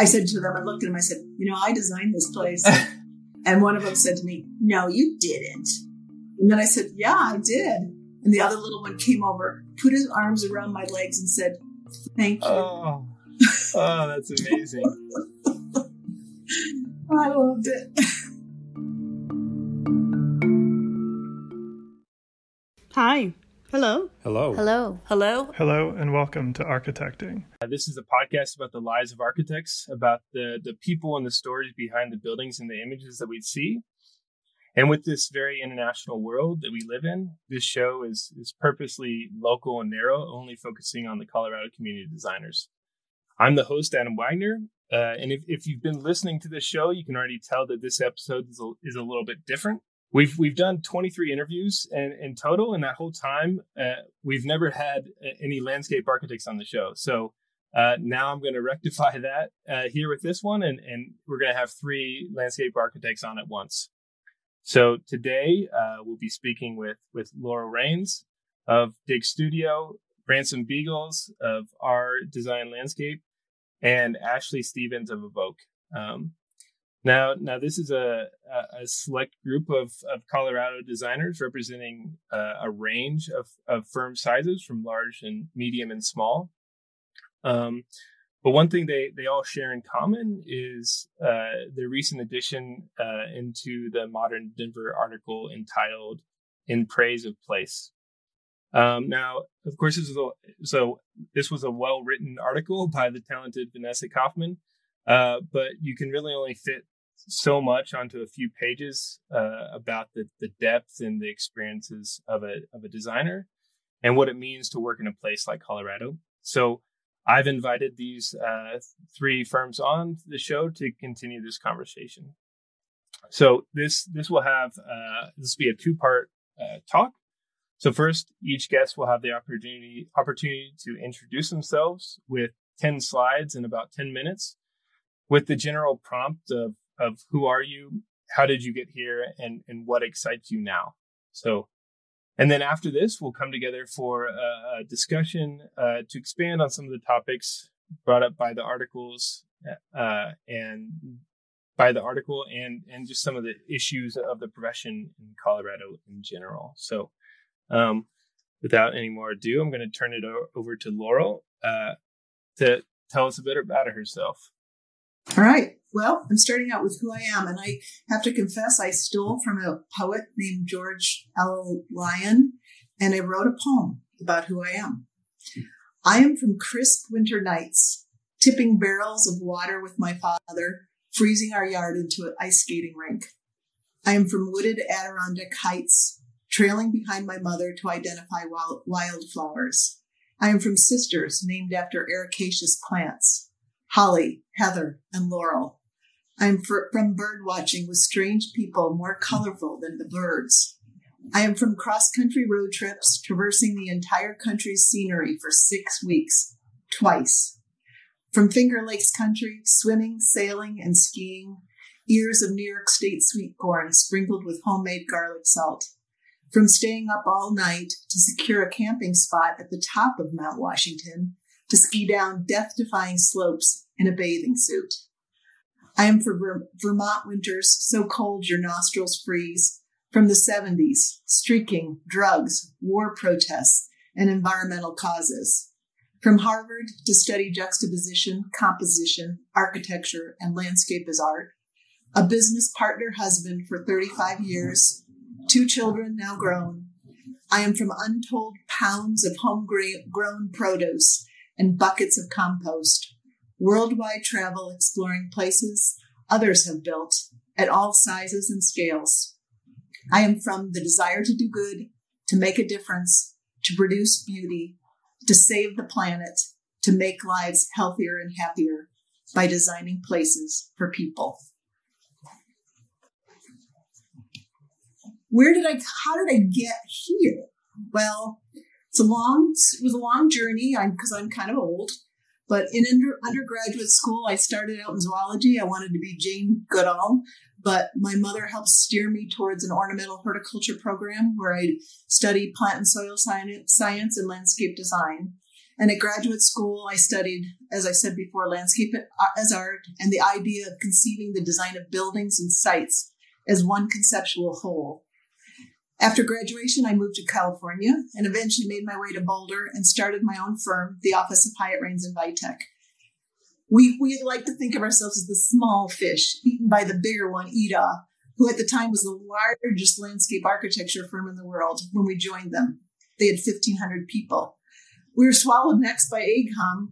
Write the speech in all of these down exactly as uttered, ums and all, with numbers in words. I said to them, I looked at them, I said, you know, I designed this place. And one of them said to me, no, you didn't. And then I said, yeah, I did. And the other little one came over, put his arms around my legs and said, thank you. Oh, oh that's amazing. I loved it. Hi. Hello. Hello. Hello. Hello. Hello, and welcome to Architecting. Uh, this is a podcast about the lives of architects, about the, the people and the stories behind the buildings and the images that we see. And with this very international world that we live in, this show is, is purposely local and narrow, only focusing on the Colorado community of designers. I'm the host, Adam Wagner. Uh, and if, if you've been listening to this show, you can already tell that this episode is a, is a little bit different. We've we've done twenty-three interviews in, in total, and that whole time, uh, we've never had any landscape architects on the show. So uh, now I'm going to rectify that uh, here with this one, and, and we're going to have three landscape architects on at once. So today, uh, we'll be speaking with, with Laurel Rains of Dig Studio, Ransom Beagles of R Design Landscape, and Ashley Stevens of Evoke. Um, Now, now this is a, a select group of, of Colorado designers representing uh, a range of, of firm sizes from large and medium and small. Um, but one thing they, they all share in common is uh, their recent addition uh, into the Modern Denver article entitled In Praise of Place. Um, now, of course, this is a, so this was a well-written article by the talented Vanessa Kaufman. Uh, but you can really only fit so much onto a few pages uh, about the, the depth and the experiences of a of a designer and what it means to work in a place like Colorado. So I've invited these uh, three firms on the show to continue this conversation. So this this will have uh, this will be a two part uh, talk. So first, each guest will have the opportunity opportunity to introduce themselves with ten slides in about ten minutes. With the general prompt of, of who are you, how did you get here, and, and what excites you now? So, and then after this, we'll come together for a, a discussion uh, to expand on some of the topics brought up by the articles uh, and by the article and, and just some of the issues of the profession in Colorado in general. So um, without any more ado, I'm going to turn it over to Laurel uh, to tell us a bit about herself. All right. Well, I'm starting out with who I am, and I have to confess I stole from a poet named George L. Lyon, and I wrote a poem about who I am. I am from crisp winter nights, tipping barrels of water with my father, freezing our yard into an ice skating rink. I am from wooded Adirondack Heights, trailing behind my mother to identify wild, wildflowers. I am from sisters named after ericaceous plants. Holly, heather, and laurel. I'm for, from bird watching with strange people more colorful than the birds. I am from cross-country road trips, traversing the entire country's scenery for six weeks, twice. From Finger Lakes country, swimming, sailing, and skiing, ears of New York State sweet corn sprinkled with homemade garlic salt. From staying up all night to secure a camping spot at the top of Mount Washington, to ski down death-defying slopes in a bathing suit. I am for Ver- Vermont winters, so cold your nostrils freeze, from the seventies, streaking, drugs, war protests, and environmental causes. From Harvard to study juxtaposition, composition, architecture, and landscape as art. A business partner husband for thirty-five years, two children now grown. I am from untold pounds of homegrown produce, and buckets of compost, worldwide travel exploring places others have built at all sizes and scales. I am from the desire to do good, to make a difference, to produce beauty, to save the planet, to make lives healthier and happier by designing places for people. Where did I, how did I get here? Well, It's a long, it was a long journey because I'm, I'm kind of old, but in under, undergraduate school, I started out in zoology. I wanted to be Jane Goodall, but my mother helped steer me towards an ornamental horticulture program where I studied plant and soil science, science and landscape design. And at graduate school, I studied, as I said before, landscape as art and the idea of conceiving the design of buildings and sites as one conceptual whole. After graduation, I moved to California and eventually made my way to Boulder and started my own firm, the Office of Hyatt Rains and Vitek. We, we like to think of ourselves as the small fish eaten by the bigger one, E D A W, who at the time was the largest landscape architecture firm in the world when we joined them. They had fifteen hundred people. We were swallowed next by AECOM,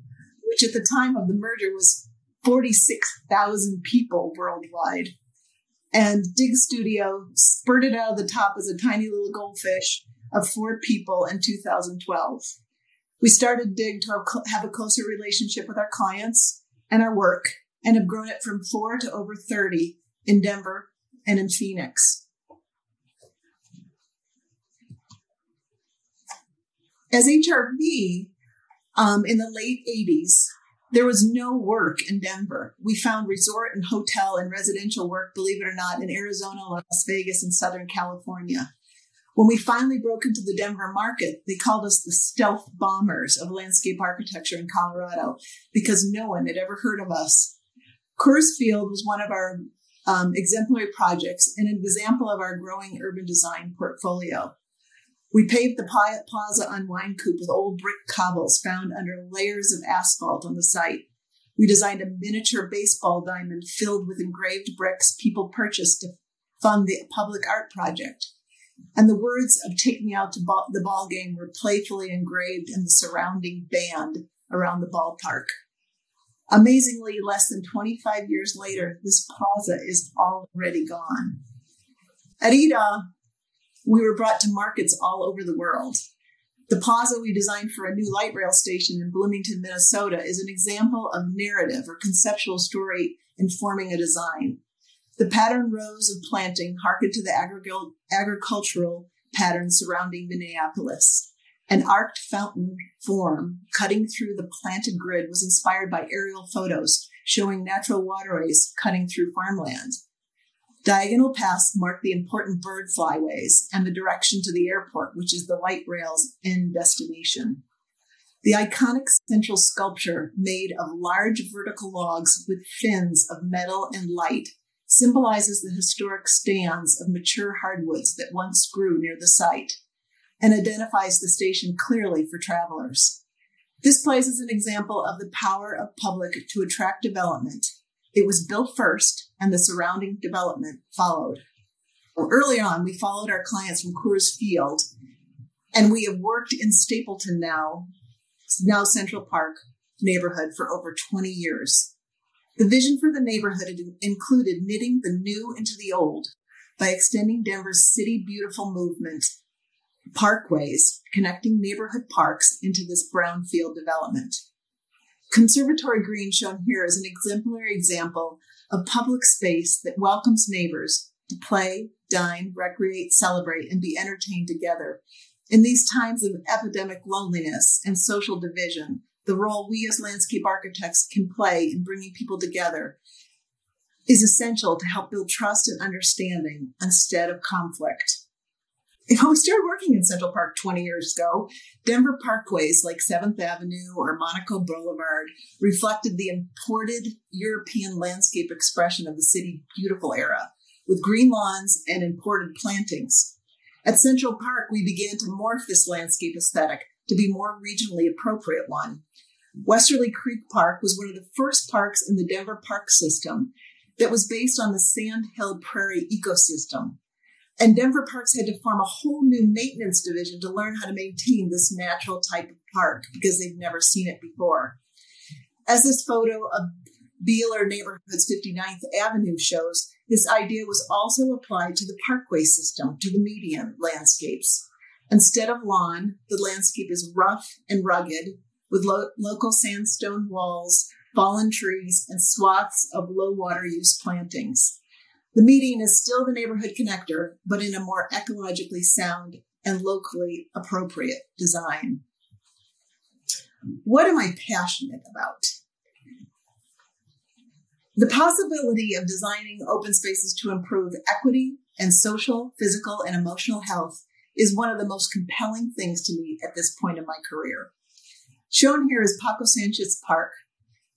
which at the time of the merger was forty-six thousand people worldwide. And Dig Studio spurted out of the top as a tiny little goldfish of four people in two thousand twelve. We started Dig to have a closer relationship with our clients and our work, and have grown it from four to over thirty in Denver and in Phoenix. As H R V, um, in the late eighties, there was no work in Denver. We found resort and hotel and residential work, believe it or not, in Arizona, Las Vegas, and Southern California. When we finally broke into the Denver market, they called us the stealth bombers of landscape architecture in Colorado because no one had ever heard of us. Coors Field was one of our um, exemplary projects and an example of our growing urban design portfolio. We paved the plaza on Wine Coop with old brick cobbles found under layers of asphalt on the site. We designed a miniature baseball diamond filled with engraved bricks people purchased to fund the public art project. And the words of "Take Me Out to ball, the Ball Game" were playfully engraved in the surrounding band around the ballpark. Amazingly, less than twenty-five years later, this plaza is already gone. At E D A W, we were brought to markets all over the world. The plaza we designed for a new light rail station in Bloomington, Minnesota, is an example of narrative or conceptual story informing a design. The patterned rows of planting harkened to the agri- agricultural pattern surrounding Minneapolis. An arced fountain form cutting through the planted grid was inspired by aerial photos showing natural waterways cutting through farmland. Diagonal paths mark the important bird flyways and the direction to the airport, which is the light rail's end destination. The iconic central sculpture, made of large vertical logs with fins of metal and light, symbolizes the historic stands of mature hardwoods that once grew near the site, and identifies the station clearly for travelers. This place is an example of the power of public to attract development. It was built first, and the surrounding development followed. Well, early on, we followed our clients from Coors Field, and we have worked in Stapleton now, now Central Park neighborhood, for over twenty years. The vision for the neighborhood included knitting the new into the old by extending Denver's City Beautiful movement parkways, connecting neighborhood parks into this brownfield development. Conservatory Green, shown here, is an exemplary example of public space that welcomes neighbors to play, dine, recreate, celebrate, and be entertained together. In these times of epidemic loneliness and social division, the role we as landscape architects can play in bringing people together is essential to help build trust and understanding instead of conflict. When we started working in Central Park twenty years ago, Denver parkways like seventh Avenue or Monaco Boulevard reflected the imported European landscape expression of the City Beautiful era, with green lawns and imported plantings. At Central Park, we began to morph this landscape aesthetic to be more regionally appropriate one. Westerly Creek Park was one of the first parks in the Denver park system that was based on the Sand Hill Prairie ecosystem. And Denver Parks had to form a whole new maintenance division to learn how to maintain this natural type of park because they've never seen it before. As this photo of Beeler Neighborhood's fifty-ninth Avenue shows, this idea was also applied to the parkway system, to the median landscapes. Instead of lawn, the landscape is rough and rugged, with lo- local sandstone walls, fallen trees, and swaths of low water use plantings. The median is still the neighborhood connector, but in a more ecologically sound and locally appropriate design. What am I passionate about? The possibility of designing open spaces to improve equity and social, physical, and emotional health is one of the most compelling things to me at this point in my career. Shown here is Paco Sanchez Park,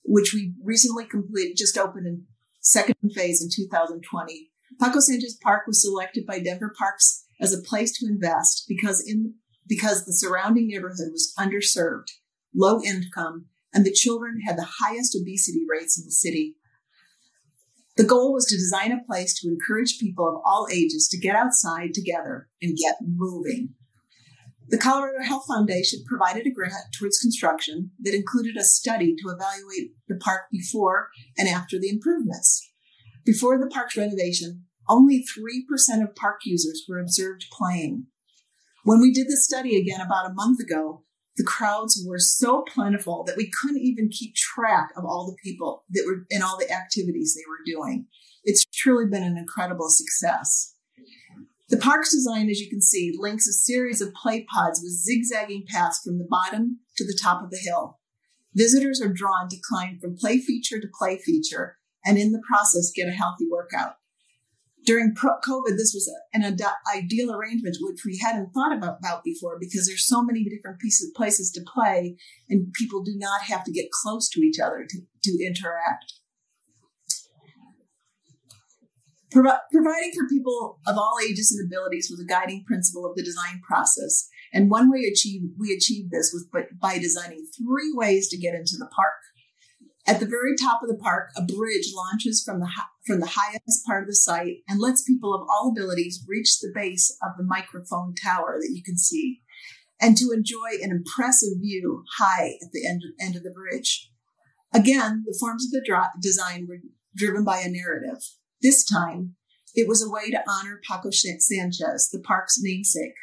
which we recently completed, just opened in second phase in two thousand twenty. Paco Sanchez Park was selected by Denver Parks as a place to invest because in because the surrounding neighborhood was underserved, low income, and the children had the highest obesity rates in the city. The goal was to design a place to encourage people of all ages to get outside together and get moving. The Colorado Health Foundation provided a grant towards construction that included a study to evaluate the park before and after the improvements. Before the park's renovation, only three percent of park users were observed playing. When we did the study again about a month ago, the crowds were so plentiful that we couldn't even keep track of all the people that were in all the activities they were doing. It's truly been an incredible success. The park's design, as you can see, links a series of play pods with zigzagging paths from the bottom to the top of the hill. Visitors are drawn to climb from play feature to play feature, and in the process get a healthy workout. During COVID, this was an ad- ideal arrangement, which we hadn't thought about, about before, because there's so many different pieces, places to play, and people do not have to get close to each other to, to interact. Providing for people of all ages and abilities was a guiding principle of the design process. And one way achieve, we achieved this was by, by designing three ways to get into the park. At the very top of the park, a bridge launches from the, from the highest part of the site and lets people of all abilities reach the base of the microphone tower that you can see, and to enjoy an impressive view high at the end, end of the bridge. Again, the forms of the dra- design were driven by a narrative. This time, it was a way to honor Paco Sanchez, the park's namesake.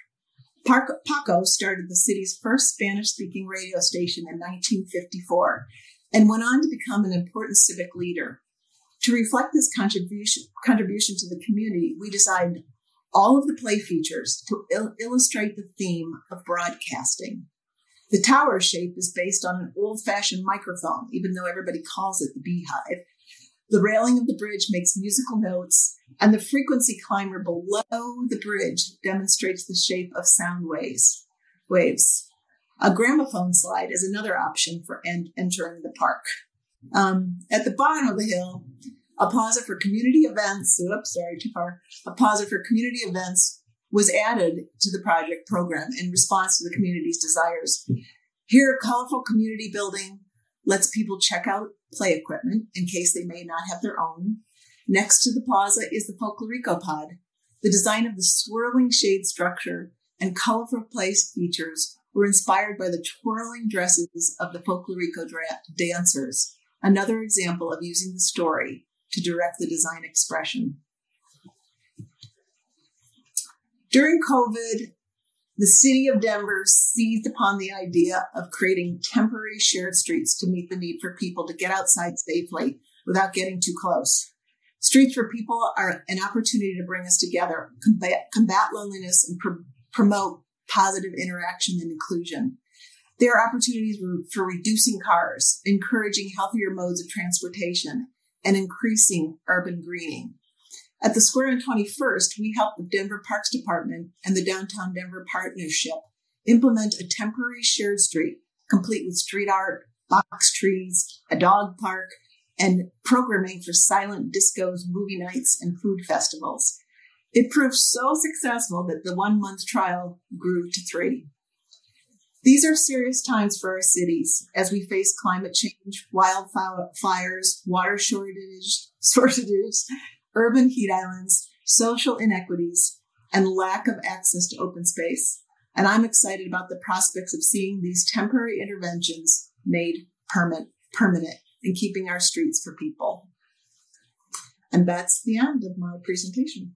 Paco started the city's first Spanish-speaking radio station in nineteen fifty-four and went on to become an important civic leader. To reflect this contribution, contribution to the community, we designed all of the play features to il- illustrate the theme of broadcasting. The tower shape is based on an old-fashioned microphone, even though everybody calls it the beehive. The railing of the bridge makes musical notes, and the frequency climber below the bridge demonstrates the shape of sound waves. Waves. A gramophone slide is another option for en- entering the park. Um, at the bottom of the hill, a pauser for community events. Oops, sorry, too far. A pauser for community events was added to the project program in response to the community's desires. Here, colorful community building lets people check out play equipment in case they may not have their own. Next to the plaza is the Folklorico pod. The design of the swirling shade structure and colorful place features were inspired by the twirling dresses of the Folklorico dra- dancers, another example of using the story to direct the design expression. During COVID, the city of Denver seized upon the idea of creating temporary shared streets to meet the need for people to get outside safely without getting too close. Streets for people are an opportunity to bring us together, combat, combat loneliness, and pr- promote positive interaction and inclusion. There are opportunities for reducing cars, encouraging healthier modes of transportation, and increasing urban greening. At the Square on twenty-first, we helped the Denver Parks Department and the Downtown Denver Partnership implement a temporary shared street, complete with street art, box trees, a dog park, and programming for silent discos, movie nights, and food festivals. It proved so successful that the one-month trial grew to three. These are serious times for our cities as we face climate change, wildfires, water shortage, shortages, urban heat islands, social inequities, and lack of access to open space. And I'm excited about the prospects of seeing these temporary interventions made permanent, permanent and keeping our streets for people. And that's the end of my presentation.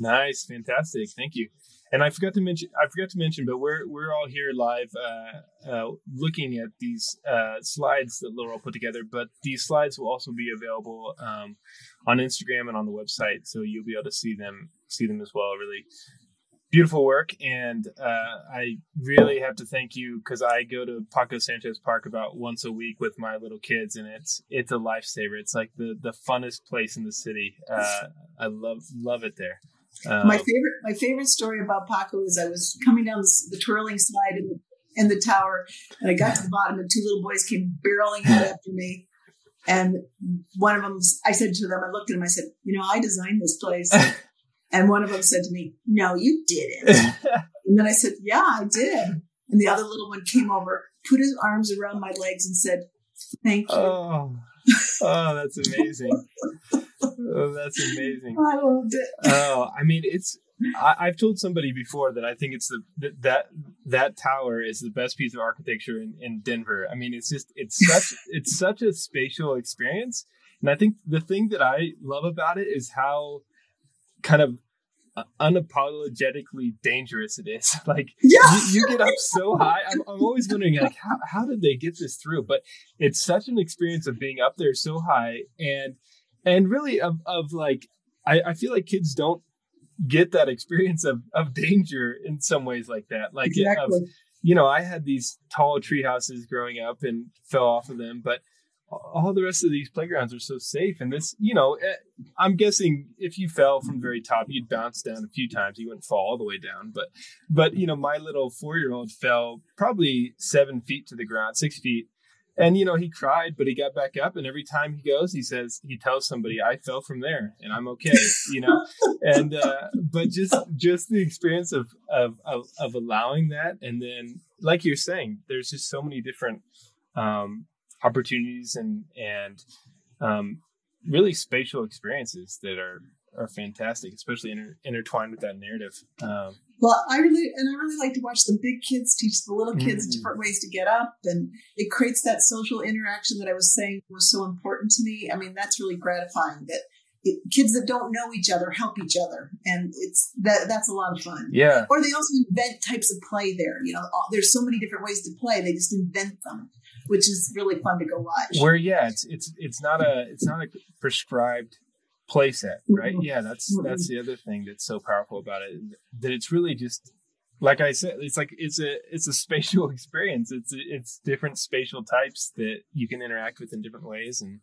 Nice. Fantastic. Thank you. And I forgot to mention, I forgot to mention, but we're we're all here live uh, uh, looking at these uh, slides that Laurel put together. But these slides will also be available um, on Instagram and on the website, so you'll be able to see them see them as well. Really beautiful work, and uh, I really have to thank you because I go to Paco Sanchez Park about once a week with my little kids, and it's it's a lifesaver. It's like the the funnest place in the city. Uh, I love love it there. Um, my favorite, my favorite story about Paco is I was coming down the, the twirling slide, and, in the tower. And I got to the bottom and two little boys came barreling out after me. And one of them, I said to them, I looked at him, I said, you know, I designed this place. And one of them said to me, no, you didn't. And then I said, yeah, I did. And the other little one came over, put his arms around my legs and said, thank you. Oh, oh that's amazing. Oh, that's amazing. I loved it. Oh, I mean, it's, I, I've told somebody before that I think it's the, that, that, that tower is the best piece of architecture in, in Denver. I mean, it's just, it's such, it's such a spatial experience. And I think the thing that I love about it is how kind of unapologetically dangerous it is. Like yeah. you, you get up so high. I'm, I'm always wondering like, how, how did they get this through? But it's such an experience of being up there so high and, and really of, of like, I, I feel like kids don't get that experience of, of danger in some ways like that. Like, exactly. of, you know, I had these tall tree houses growing up and fell off of them, but all the rest of these playgrounds are so safe. And this, you know, I'm guessing if you fell from the very top, you'd bounce down a few times. You wouldn't fall all the way down. But, but you know, my little four-year-old fell probably seven feet to the ground, six feet. And, you know, he cried, but he got back up. And every time he goes, he says, he tells somebody, I fell from there and I'm okay, you know. And, uh, but just just the experience of, of, of, of allowing that. And then, like you're saying, there's just so many different um opportunities and and um, really spatial experiences that are are fantastic, especially inter- intertwined with that narrative. Um, well, I really and I really like to watch the big kids teach the little kids mm-hmm. different ways to get up, and it creates that social interaction that I was saying was so important to me. I mean, that's really gratifying that it, kids that don't know each other help each other, and it's that that's a lot of fun. Yeah. Or they also invent types of play there. You know, there's so many different ways to play; they just invent them, which is really fun to go watch. Where, yeah, it's it's it's not a it's not a prescribed play set, right? Yeah, that's that's the other thing that's so powerful about it, that it's really just, like I said, it's like it's a it's a spatial experience. It's it's different spatial types that you can interact with in different ways, and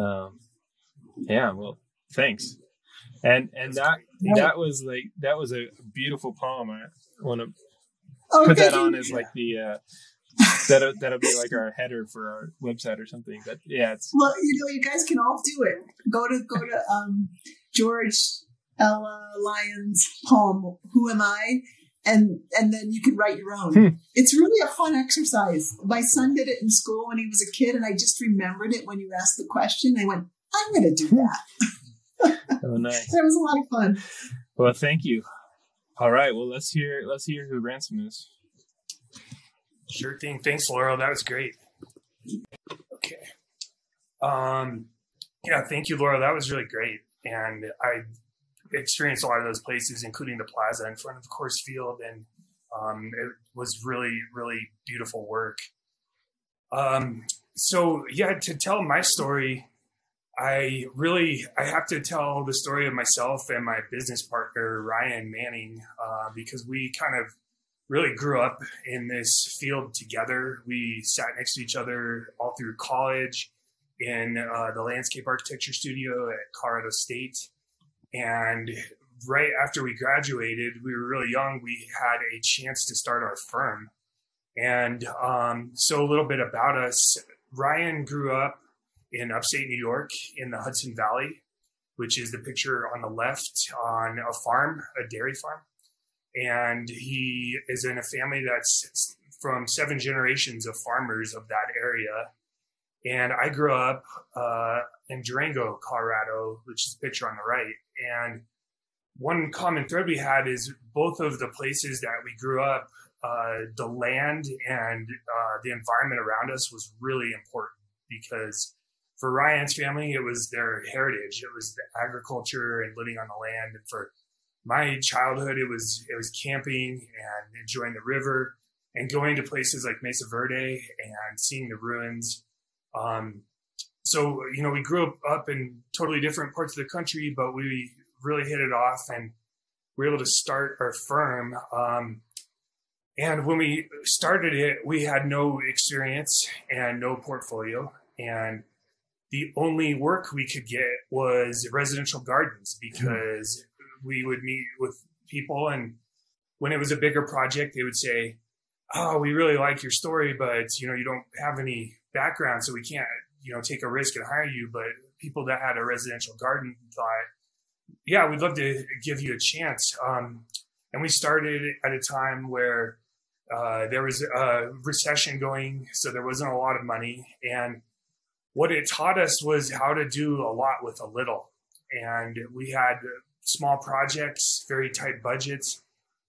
um, yeah, well, thanks. And and that that was like that was a beautiful poem. I want to oh, put that on as like the. Uh, that'll, that'll be like our header for our website or something. But yeah, it's well, you know, you guys can all do it. Go to go to um, George L. Lyon's poem, "Who Am I?" and and then you can write your own. Hmm. It's really a fun exercise. My son did it in school when he was a kid, and I just remembered it when you asked the question. I went, "I'm going to do that." Oh, nice! That was a lot of fun. Well, thank you. All right. Well, let's hear let's hear who Ransom is. Sure thing. Thanks, Laurel. That was great. Okay. Um, yeah, thank you, Laurel. That was really great. And I experienced a lot of those places, including the plaza in front of Coors Field. And um, it was really, really beautiful work. Um, so, yeah, to tell my story, I really, I have to tell the story of myself and my business partner, Ryan Manning, uh, because we kind of really grew up in this field together. We sat next to each other all through college in uh, the landscape architecture studio at Colorado State. And right after we graduated, we were really young, we had a chance to start our firm. And um, so a little bit about us, Ryan grew up in upstate New York in the Hudson Valley, which is the picture on the left, on a farm, a dairy farm. And he is in a family that's from seven generations of farmers of that area. And I grew up uh, in Durango, Colorado, which is the picture on the right. And one common thread we had is both of the places that we grew up, uh, the land and uh, the environment around us was really important, because for Ryan's family, it was their heritage. It was the agriculture and living on the land. And for my childhood, it was it was camping and enjoying the river and going to places like Mesa Verde and seeing the ruins. Um, so, you know, we grew up in totally different parts of the country, but we really hit it off and we were able to start our firm. Um, and when we started it, we had no experience and no portfolio. And the only work we could get was residential gardens, because mm-hmm. we would meet with people, and when it was a bigger project, they would say, oh, we really like your story, but, you know, you don't have any background, so we can't, you know, take a risk and hire you. But people that had a residential garden thought, yeah, we'd love to give you a chance. Um, and we started at a time where uh, there was a recession going, so there wasn't a lot of money. And what it taught us was how to do a lot with a little. And we had small projects, very tight budgets.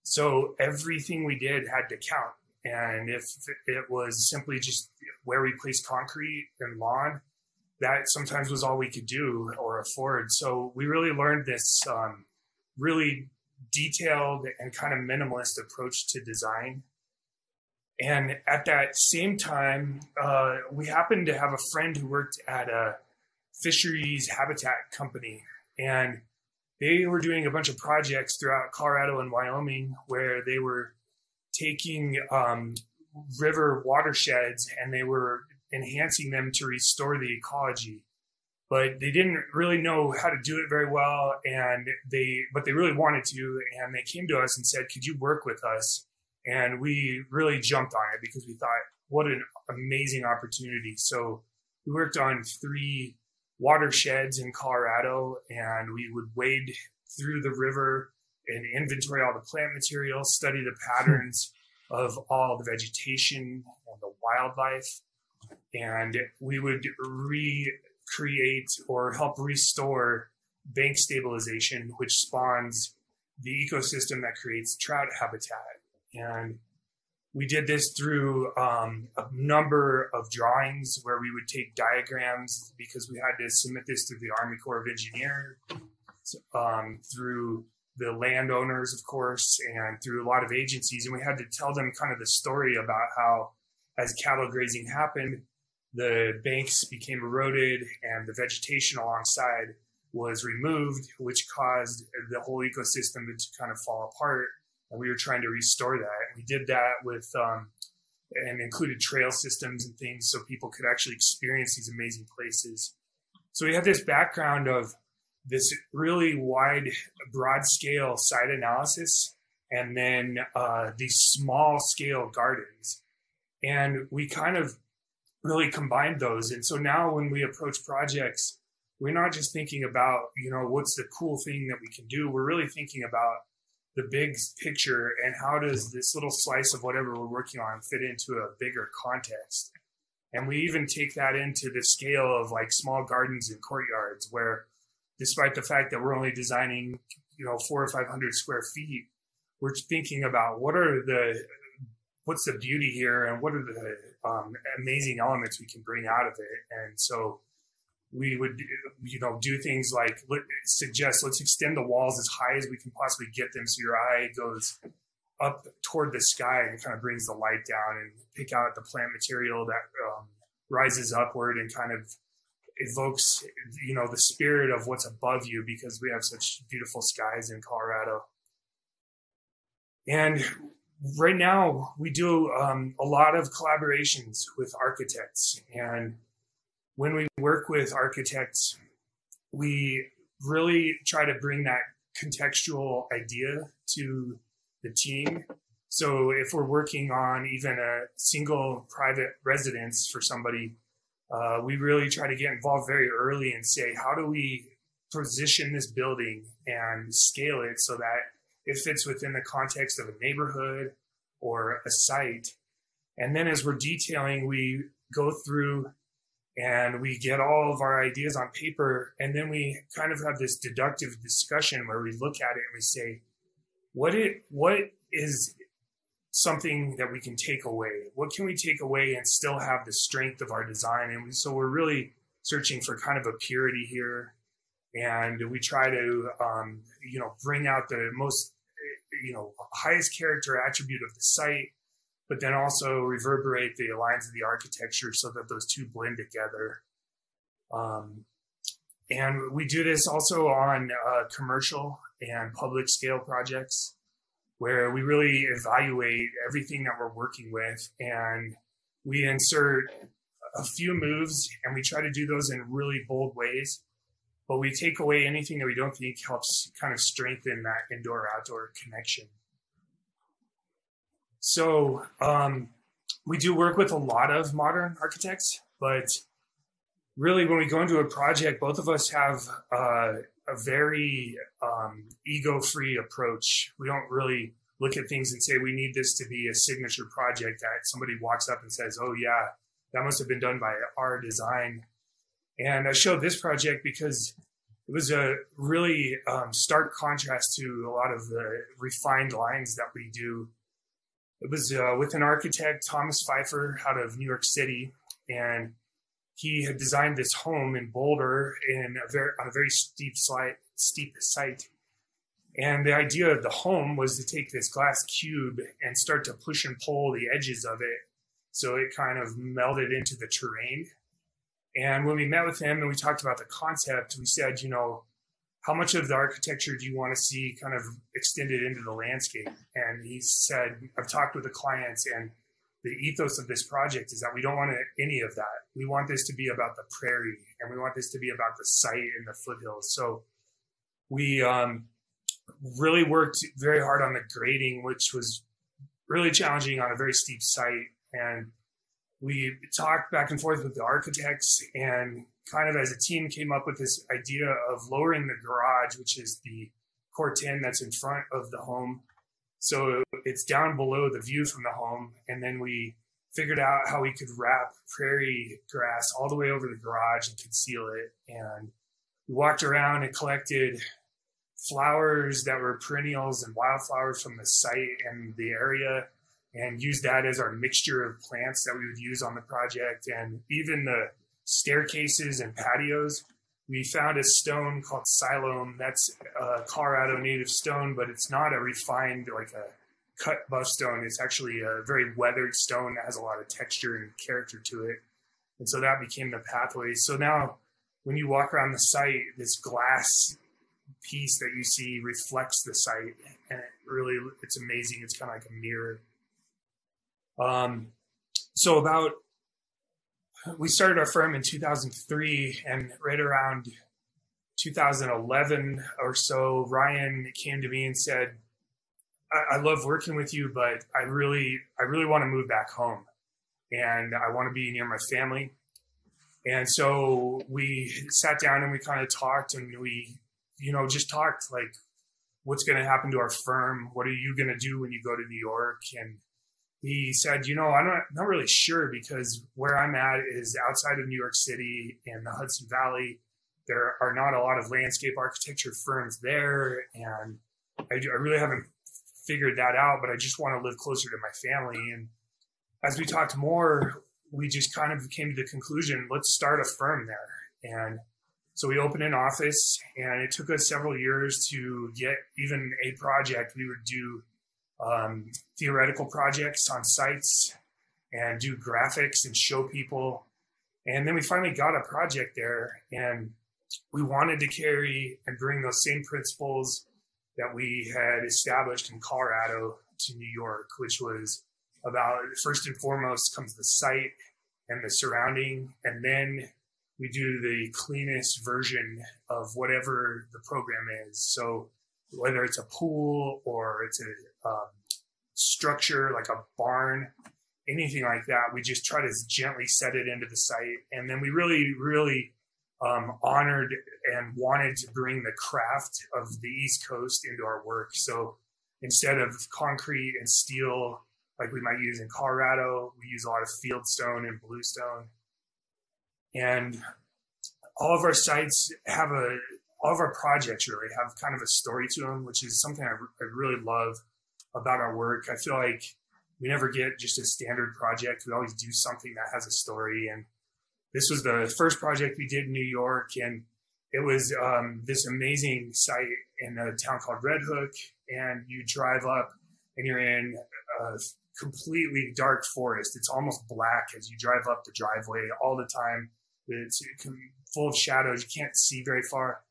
So everything we did had to count. And if it was simply just where we placed concrete and lawn, that sometimes was all we could do or afford. So we really learned this um, really detailed and kind of minimalist approach to design. And at that same time, uh, we happened to have a friend who worked at a fisheries habitat company, and they were doing a bunch of projects throughout Colorado and Wyoming where they were taking um, river watersheds and they were enhancing them to restore the ecology, but they didn't really know how to do it very well. And they, but they really wanted to, and they came to us and said, could you work with us? And we really jumped on it because we thought, what an amazing opportunity. So we worked on three watersheds in Colorado, and we would wade through the river and inventory all the plant materials, study the patterns of all the vegetation and the wildlife. And we would recreate or help restore bank stabilization, which spawns the ecosystem that creates trout habitat. And we did this through um, a number of drawings where we would take diagrams, because we had to submit this through the Army Corps of Engineers, um, through the landowners, of course, and through a lot of agencies. And we had to tell them kind of the story about how, as cattle grazing happened, the banks became eroded and the vegetation alongside was removed, which caused the whole ecosystem to kind of fall apart. And we were trying to restore that. We did that with um, and included trail systems and things so people could actually experience these amazing places. So we had this background of this really wide, broad scale site analysis, and then uh, these small scale gardens. And we kind of really combined those. And so now when we approach projects, we're not just thinking about, you know, what's the cool thing that we can do. We're really thinking about the big picture and how does this little slice of whatever we're working on fit into a bigger context. And we even take that into the scale of like small gardens and courtyards, where despite the fact that we're only designing, you know, four or five hundred square feet, we're thinking about what are the, what's the beauty here and what are the um, amazing elements we can bring out of it. And so we would, you know, do things like let, suggest, let's extend the walls as high as we can possibly get them, so your eye goes up toward the sky and kind of brings the light down, and pick out the plant material that um, rises upward and kind of evokes, you know, the spirit of what's above you, because we have such beautiful skies in Colorado. And right now we do um, a lot of collaborations with architects. And when we work with architects, we really try to bring that contextual idea to the team. So if we're working on even a single private residence for somebody, uh, we really try to get involved very early and say, how do we position this building and scale it so that it fits within the context of a neighborhood or a site? And then as we're detailing, we go through and we get all of our ideas on paper, and then we kind of have this deductive discussion where we look at it and we say, what it, what is something that we can take away? What can we take away and still have the strength of our design? And we, so we're really searching for kind of a purity here. And we try to, um, you know, bring out the most, you know, highest character attribute of the site, but then also reverberate the lines of the architecture so that those two blend together. Um, and we do this also on uh, commercial and public scale projects, where we really evaluate everything that we're working with, and we insert a few moves, and we try to do those in really bold ways, but we take away anything that we don't think helps kind of strengthen that indoor-outdoor connection. So um, we do work with a lot of modern architects, but really when we go into a project, both of us have uh, a very um, ego-free approach. We don't really look at things and say, we need this to be a signature project that somebody walks up and says, oh yeah, that must have been done by R Design. And I showed this project because it was a really um, stark contrast to a lot of the refined lines that we do. It was uh, with an architect, Thomas Pfeiffer, out of New York City. And he had designed this home in Boulder in a very, on a very steep, slide, steep site. And the idea of the home was to take this glass cube and start to push and pull the edges of it, so it kind of melded into the terrain. And when we met with him and we talked about the concept, we said, you know, how much of the architecture do you want to see kind of extended into the landscape? And he said, I've talked with the clients, and the ethos of this project is that we don't want any of that. We want this to be about the prairie, and we want this to be about the site and the foothills. So we um, really worked very hard on the grading, which was really challenging on a very steep site. And we talked back and forth with the architects, and kind of as a team came up with this idea of lowering the garage, which is the corten that's in front of the home. So it's down below the view from the home. And then we figured out how we could wrap prairie grass all the way over the garage and conceal it. And we walked around and collected flowers that were perennials and wildflowers from the site and the area, and use that as our mixture of plants that we would use on the project. And even the staircases and patios, we found a stone called Siloam. That's a Colorado native stone, but it's not a refined, like a cut buff stone. It's actually a very weathered stone that has a lot of texture and character to it. And so that became the pathway. So now when you walk around the site, this glass piece that you see reflects the site, and it really, it's amazing. It's kind of like a mirror. Um, so about, we started our firm in two thousand three, and right around two thousand eleven or so, Ryan came to me and said, I, I love working with you, but I really, I really want to move back home, and I want to be near my family. And so we sat down and we kind of talked, and we, you know, just talked like, what's going to happen to our firm? What are you going to do when you go to New York? And he said, you know, I'm not, not really sure, because where I'm at is outside of New York City and the Hudson Valley. There are not a lot of landscape architecture firms there. And I, I really haven't figured that out, but I just want to live closer to my family. And as we talked more, we just kind of came to the conclusion, let's start a firm there. And so we opened an office, and it took us several years to get even a project. We would do um theoretical projects on sites and do graphics and show people. And then we finally got a project there, and we wanted to carry and bring those same principles that we had established in Colorado to New York, which was about, first and foremost comes the site and the surrounding, and then we do the cleanest version of whatever the program is. So whether it's a pool or it's a um, structure like a barn, anything like that, we just try to gently set it into the site. And then we really, really um, honored and wanted to bring the craft of the East Coast into our work. So instead of concrete and steel, like we might use in Colorado, we use a lot of fieldstone and bluestone. And all of our sites have a, all of our projects really have kind of a story to them, which is something I, I really love about our work. I feel like we never get just a standard project. We always do something that has a story. And this was the first project we did in New York. And it was um, this amazing site in a town called Red Hook. And you drive up and you're in a completely dark forest. It's almost black as you drive up the driveway all the time. It's full of shadows. You can't see very far.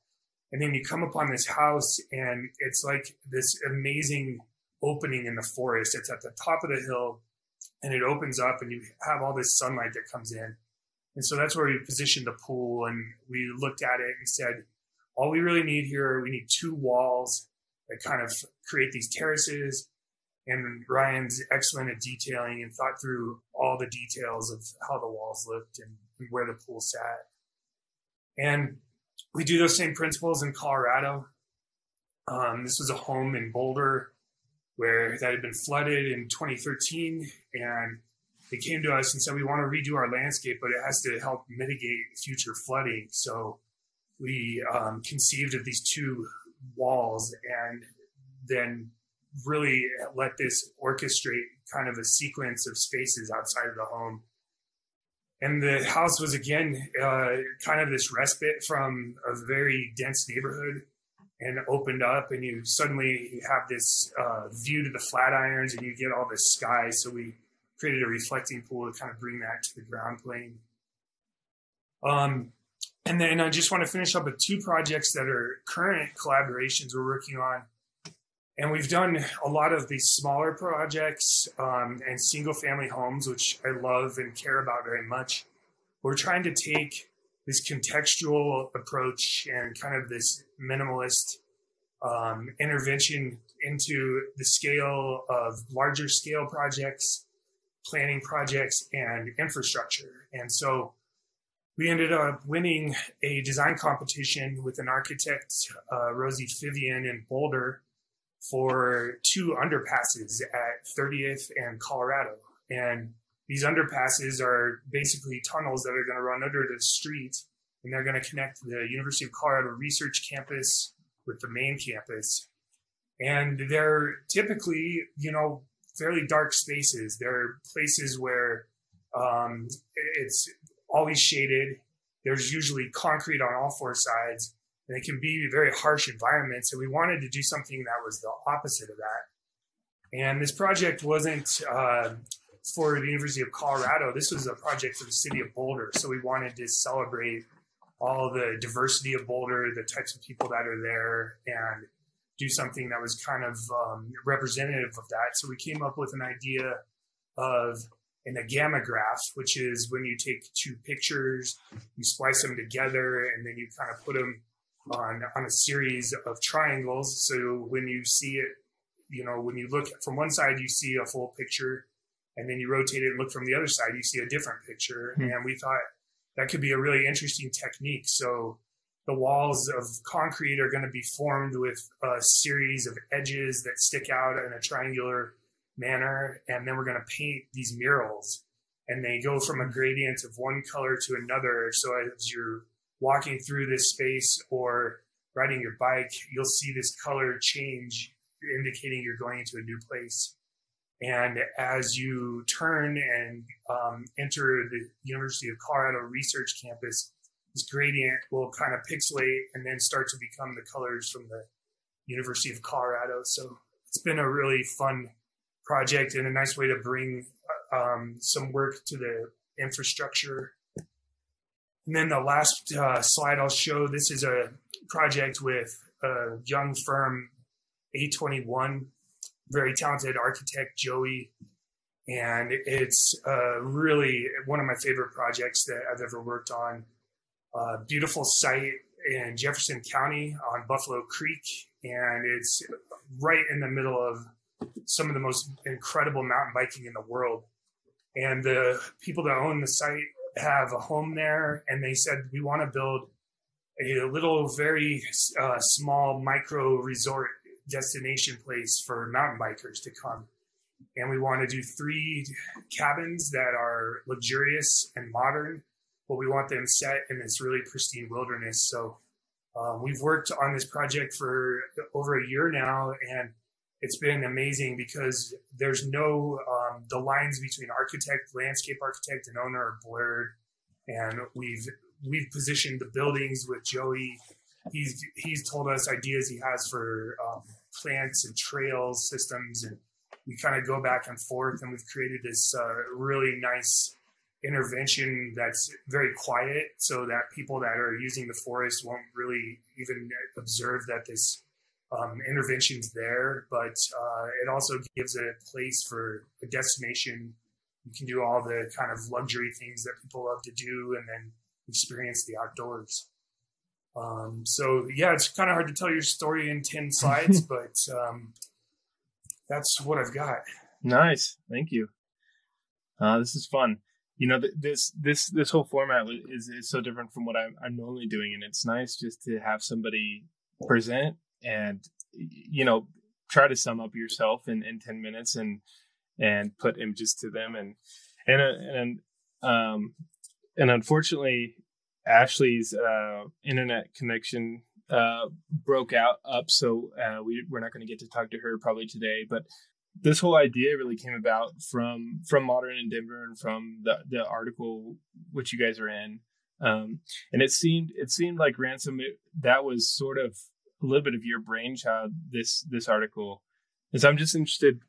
And then you come upon this house, and it's like this amazing opening in the forest. It's at the top of the hill, and it opens up, and you have all this sunlight that comes in. And so that's where we positioned the pool, and we looked at it and said, all we really need here, we need two walls that kind of create these terraces. And Ryan's excellent at detailing and thought through all the details of how the walls looked and where the pool sat. And we do those same principles in Colorado. Um, this was a home in Boulder where that had been flooded in twenty thirteen. And they came to us and said, we want to redo our landscape, but it has to help mitigate future flooding. So we um, conceived of these two walls and then really let this orchestrate kind of a sequence of spaces outside of the home. And the house was, again, uh, kind of this respite from a very dense neighborhood, and opened up, and you suddenly have this uh, view to the Flatirons, and you get all this sky. So we created a reflecting pool to kind of bring that to the ground plane. Um, and then I just want to finish up with two projects that are current collaborations we're working on. And we've done a lot of these smaller projects um, and single family homes, which I love and care about very much. We're trying to take this contextual approach and kind of this minimalist um, intervention into the scale of larger scale projects, planning projects, and infrastructure. And so we ended up winning a design competition with an architect, uh, Rosie Fivian, in Boulder, for two underpasses at thirtieth and Colorado. And these underpasses are basically tunnels that are going to run under the street, and they're going to connect the University of Colorado research campus with the main campus. And they're typically, you know, fairly dark spaces. They're places where um, it's always shaded. There's usually concrete on all four sides. And it can be very harsh environments. So we wanted to do something that was the opposite of that. And this project wasn't uh, for the University of Colorado. This was a project for the city of Boulder. So we wanted to celebrate all the diversity of Boulder, the types of people that are there, and do something that was kind of um, representative of that. So we came up with an idea of in a gamma graph, which is when you take two pictures, you splice them together, and then you kind of put them On, on a series of triangles. So when you see it, you know, when you look from one side, you see a full picture, and then you rotate it and look from the other side, you see a different picture. Mm-hmm. And we thought that could be a really interesting technique. So the walls of concrete are going to be formed with a series of edges that stick out in a triangular manner. And then we're going to paint these murals, and they go from a gradient of one color to another. So as you're walking through this space or riding your bike, you'll see this color change, indicating you're going into a new place. And as you turn and um, enter the University of Colorado research campus, this gradient will kind of pixelate and then start to become the colors from the University of Colorado. So it's been a really fun project and a nice way to bring um, some work to the infrastructure. And then the last uh, slide I'll show, this is a project with a young firm, A twenty-one, very talented architect, Joey. And it's uh, really one of my favorite projects that I've ever worked on. Uh, beautiful site in Jefferson County on Buffalo Creek. And it's right in the middle of some of the most incredible mountain biking in the world. And the people that own the site have a home there, and they said, we want to build a little very uh, small micro resort destination place for mountain bikers to come. And we want to do three cabins that are luxurious and modern, but we want them set in this really pristine wilderness. So uh, we've worked on this project for over a year now, and it's been amazing because there's no, um, the lines between architect, landscape architect, and owner are blurred. And we've we've positioned the buildings with Joey. He's he's told us ideas he has for um, plants and trails systems. And we kind of go back and forth, and we've created this uh, really nice intervention that's very quiet so that people that are using the forest won't really even observe that this Um, interventions there, but uh, it also gives a place for a destination. You can do all the kind of luxury things that people love to do and then experience the outdoors. Um, so yeah, it's kind of hard to tell your story in ten slides, but um, that's what I've got. Nice. Thank you. Uh, this is fun. You know, th- this this this whole format is, is so different from what I'm, I'm normally doing. And it's nice just to have somebody present and, you know, try to sum up yourself in, in ten minutes and and put images to them. And and and um, and unfortunately, Ashley's uh, internet connection uh, broke out up. So uh, we, we're not going to get to talk to her probably today. But this whole idea really came about from from Modern in Denver and from the, the article which you guys are in. Um, and it seemed it seemed like Ransom, it, that was sort of a little bit of your brainchild, this this article. And so I'm just interested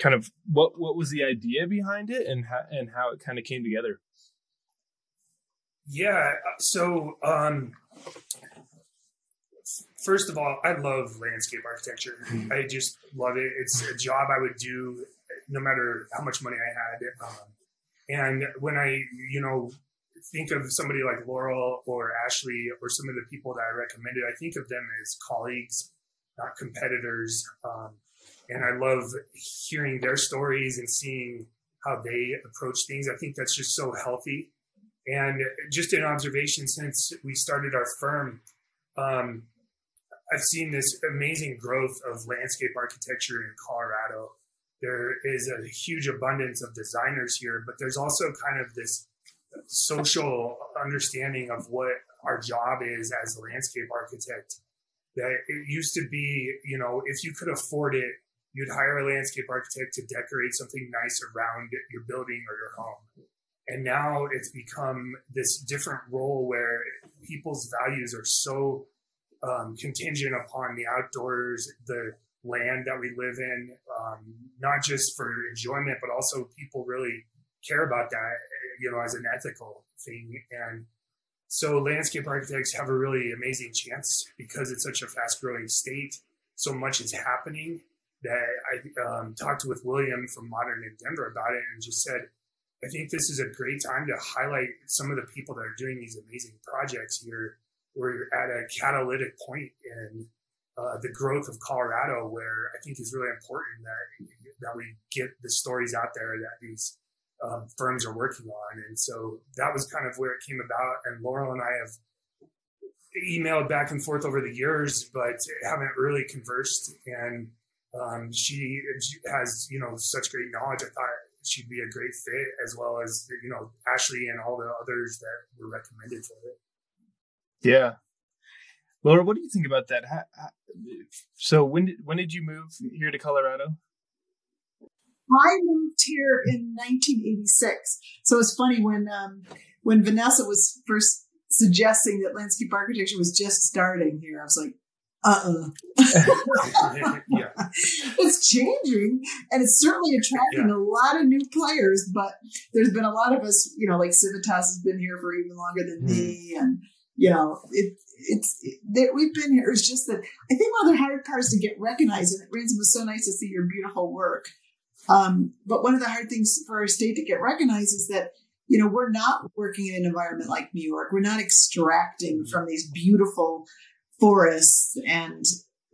kind of what, what was the idea behind it and how, and how it kind of came together. Yeah. So um, first of all, I love landscape architecture. Mm-hmm. I just love it. It's a job I would do no matter how much money I had. Um, and when I, you know, think of somebody like Laurel or Ashley or some of the people that I recommended, I think of them as colleagues, not competitors. Um, and I love hearing their stories and seeing how they approach things. I think that's just so healthy. And just an observation since we started our firm, um, I've seen this amazing growth of landscape architecture in Colorado. There is a huge abundance of designers here, but there's also kind of this social understanding of what our job is as a landscape architect. That it used to be, you know, if you could afford it, you'd hire a landscape architect to decorate something nice around your building or your home. And now it's become this different role where people's values are so um, contingent upon the outdoors, the land that we live in, um, not just for enjoyment, but also people really care about that, you know, as an ethical thing. And so landscape architects have a really amazing chance because it's such a fast growing state. So much is happening that I um, talked with William from Modern in Denver about it and just said, I think this is a great time to highlight some of the people that are doing these amazing projects here. We're at a catalytic point in uh, the growth of Colorado, where I think it's really important that that we get the stories out there that these um, firms are working on. And so that was kind of where it came about. And Laurel and I have emailed back and forth over the years, but haven't really conversed. And um, she, she has, you know, such great knowledge. I thought she'd be a great fit, as well as, you know, Ashley and all the others that were recommended for it. Yeah. Laura, what do you think about that? How, how, so when did, when did you move here to Colorado? I moved here in nineteen eighty-six. So it's funny when, um, when Vanessa was first suggesting that landscape architecture was just starting here, I was like, Uh-uh. Yeah. It's changing, and it's certainly attracting yeah. a lot of new players, but there's been a lot of us, you know, like Civitas has been here for even longer than mm. me. And, you know, it, it's it, that we've been here. It's just that I think one of the hard parts to get recognized, and it Ransom was so nice to see your beautiful work. Um, but one of the hard things for our state to get recognized is that, you know, we're not working in an environment like New York. We're not extracting mm. from these beautiful forests and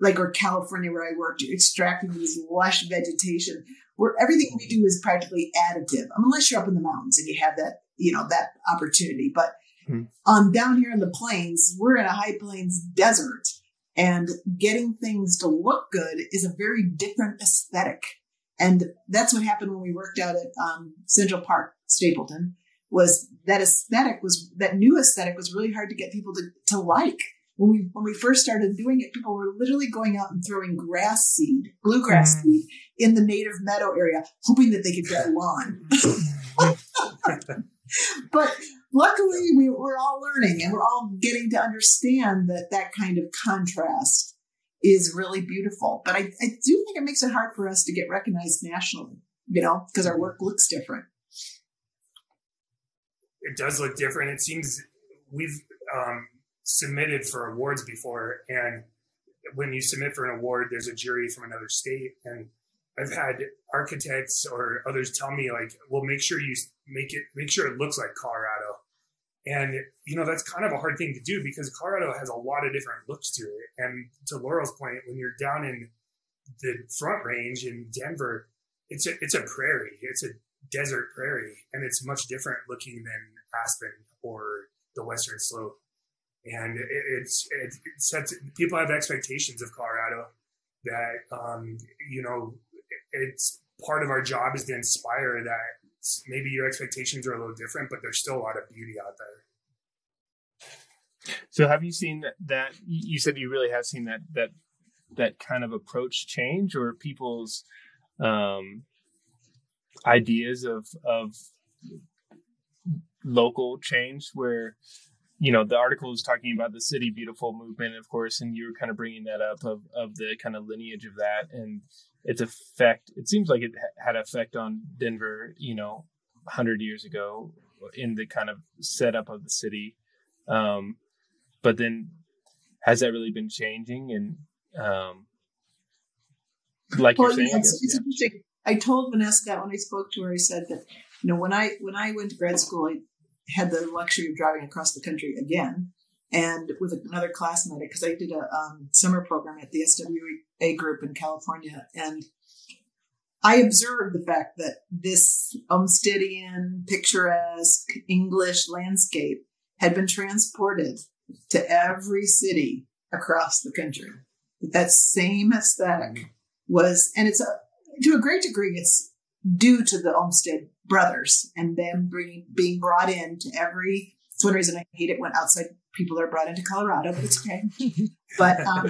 like, or California where I worked, extracting these lush vegetation where everything we do is practically additive, unless you're up in the mountains and you have that, you know, that opportunity. But mm. um, down here in the plains, we're in a high plains desert, and getting things to look good is a very different aesthetic. And that's what happened when we worked out at um, Central Park, Stapleton, was that aesthetic was, that new aesthetic was really hard to get people to, to like. When we when we first started doing it, people were literally going out and throwing grass seed, bluegrass mm. seed, in the native meadow area, hoping that they could get a lawn. But luckily, we we're all learning, and we're all getting to understand that that kind of contrast is really beautiful. But I, I do think it makes it hard for us to get recognized nationally, you know, because our work looks different. It does look different. It seems we've... Um... submitted for awards before, and when you submit for an award, there's a jury from another state, and I've had architects or others tell me, like, well, make sure you make it make sure it looks like Colorado. And, you know, that's kind of a hard thing to do because Colorado has a lot of different looks to it. And to Laurel's point, when you're down in the Front Range in Denver, it's a, it's a prairie. It's a desert prairie, and it's much different looking than Aspen or the Western Slope. And it, it's, it sets, people have expectations of Colorado that, um, you know, it's part of our job is to inspire that maybe your expectations are a little different, but there's still a lot of beauty out there. So have you seen that, that you said you really have seen that, that, that kind of approach change, or people's um, ideas of, of local change, where, you know, the article was talking about the City Beautiful movement, of course, and you were kind of bringing that up of, of the kind of lineage of that and its effect. It seems like it had effect on Denver, you know, a hundred years ago in the kind of setup of the city. Um, but then has that really been changing? And, um, like well, you're saying, I, mean, it's, I, guess, it's yeah. interesting. I told Vanessa that when I spoke to her, I said that, you know, when I, when I went to grad school, I had the luxury of driving across the country again, and with another classmate, because I did a um, summer program at the S W A Group in California. And I observed the fact that this Olmstedian, picturesque English landscape had been transported to every city across the country. That same aesthetic was, and it's a, to a great degree, it's due to the Olmsted brothers and them bringing, being brought in to every, it's one reason I hate it when outside people are brought into Colorado, but it's okay. But um,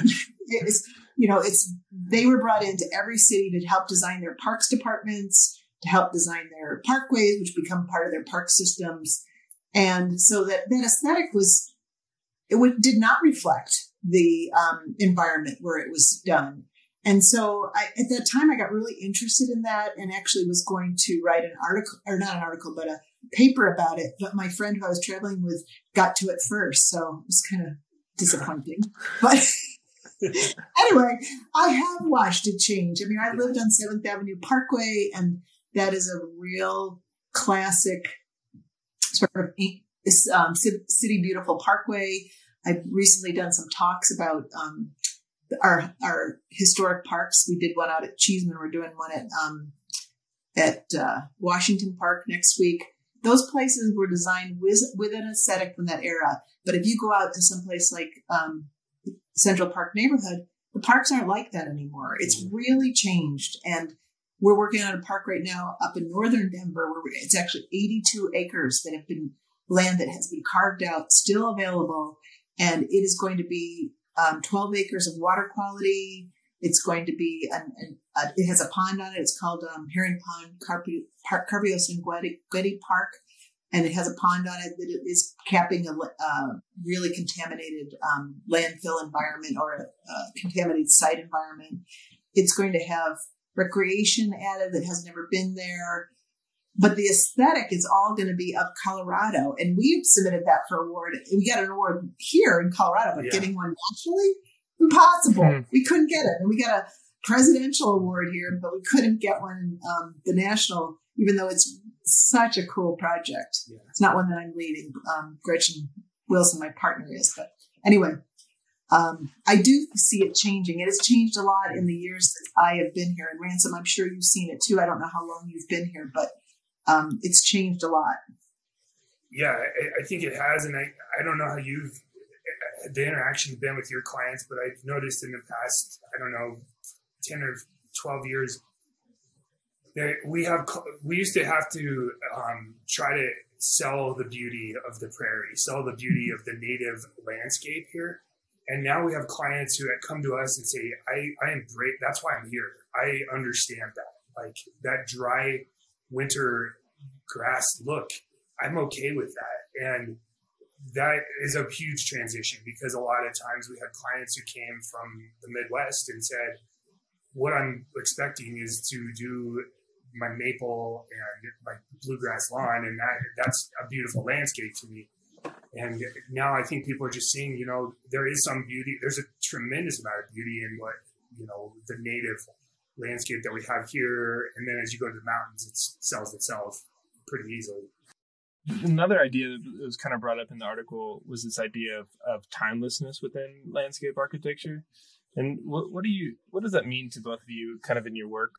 it was, you know, it's, they were brought into every city to help design their parks departments, to help design their parkways, which become part of their park systems. And so that, that aesthetic was, it would, did not reflect the um, environment where it was done. And so I, at that time, I got really interested in that, and actually was going to write an article, or not an article, but a paper about it. But my friend who I was traveling with got to it first. So it was kind of disappointing. But anyway, I have watched it change. I mean, I lived on seventh Avenue Parkway, and that is a real classic sort of um, City Beautiful Parkway. I've recently done some talks about um, our our historic parks. We did one out at Cheeseman. We're doing one at um, at uh, Washington Park next week. Those places were designed with, with an aesthetic from that era. But if you go out to someplace like um, Central Park neighborhood, the parks aren't like that anymore. It's really changed. And we're working on a park right now up in northern Denver, where it's actually eighty-two acres that have been land that has been carved out, still available. And it is going to be um, twelve acres of water quality. It's going to be, an, an, a, it has a pond on it. It's called um, Heron Pond, Carpio Park, Park. And it has a pond on it that is capping a uh, really contaminated um, landfill environment, or a, a contaminated site environment. It's going to have recreation added that has never been there. But the aesthetic is all going to be of Colorado. And we've submitted that for award. We got an award here in Colorado, but yeah. getting one nationally? Impossible. Mm-hmm. We couldn't get it. And we got a presidential award here, but we couldn't get one um, the national, even though it's such a cool project. Yeah. It's not one that I'm leading. Um, Gretchen Wilson, my partner, is. But anyway, Um, I do see it changing. It has changed a lot in the years that I have been here. And Ransom, I'm sure you've seen it too. I don't know how long you've been here, but um, it's changed a lot. Yeah, I, I think it has. And I, I don't know how you've, the interaction's been with your clients, but I've noticed in the past, I don't know, ten or twelve years, that we have, we used to have to um, try to sell the beauty of the prairie, sell the beauty of the native landscape here. And now we have clients who come to us and say, I, I embrace, that's why I'm here. I understand that. Like that dry winter grass look, I'm okay with that. And that is a huge transition, because a lot of times we had clients who came from the Midwest and said, what I'm expecting is to do my maple and my bluegrass lawn. And that that's a beautiful landscape to me. And now I think people are just seeing, you know, there is some beauty. There's a tremendous amount of beauty in what, you know, the native landscape that we have here. And then as you go to the mountains, it sells itself pretty easily. Another idea that was kind of brought up in the article was this idea of, of timelessness within landscape architecture. And what, what do you, what does that mean to both of you kind of in your work?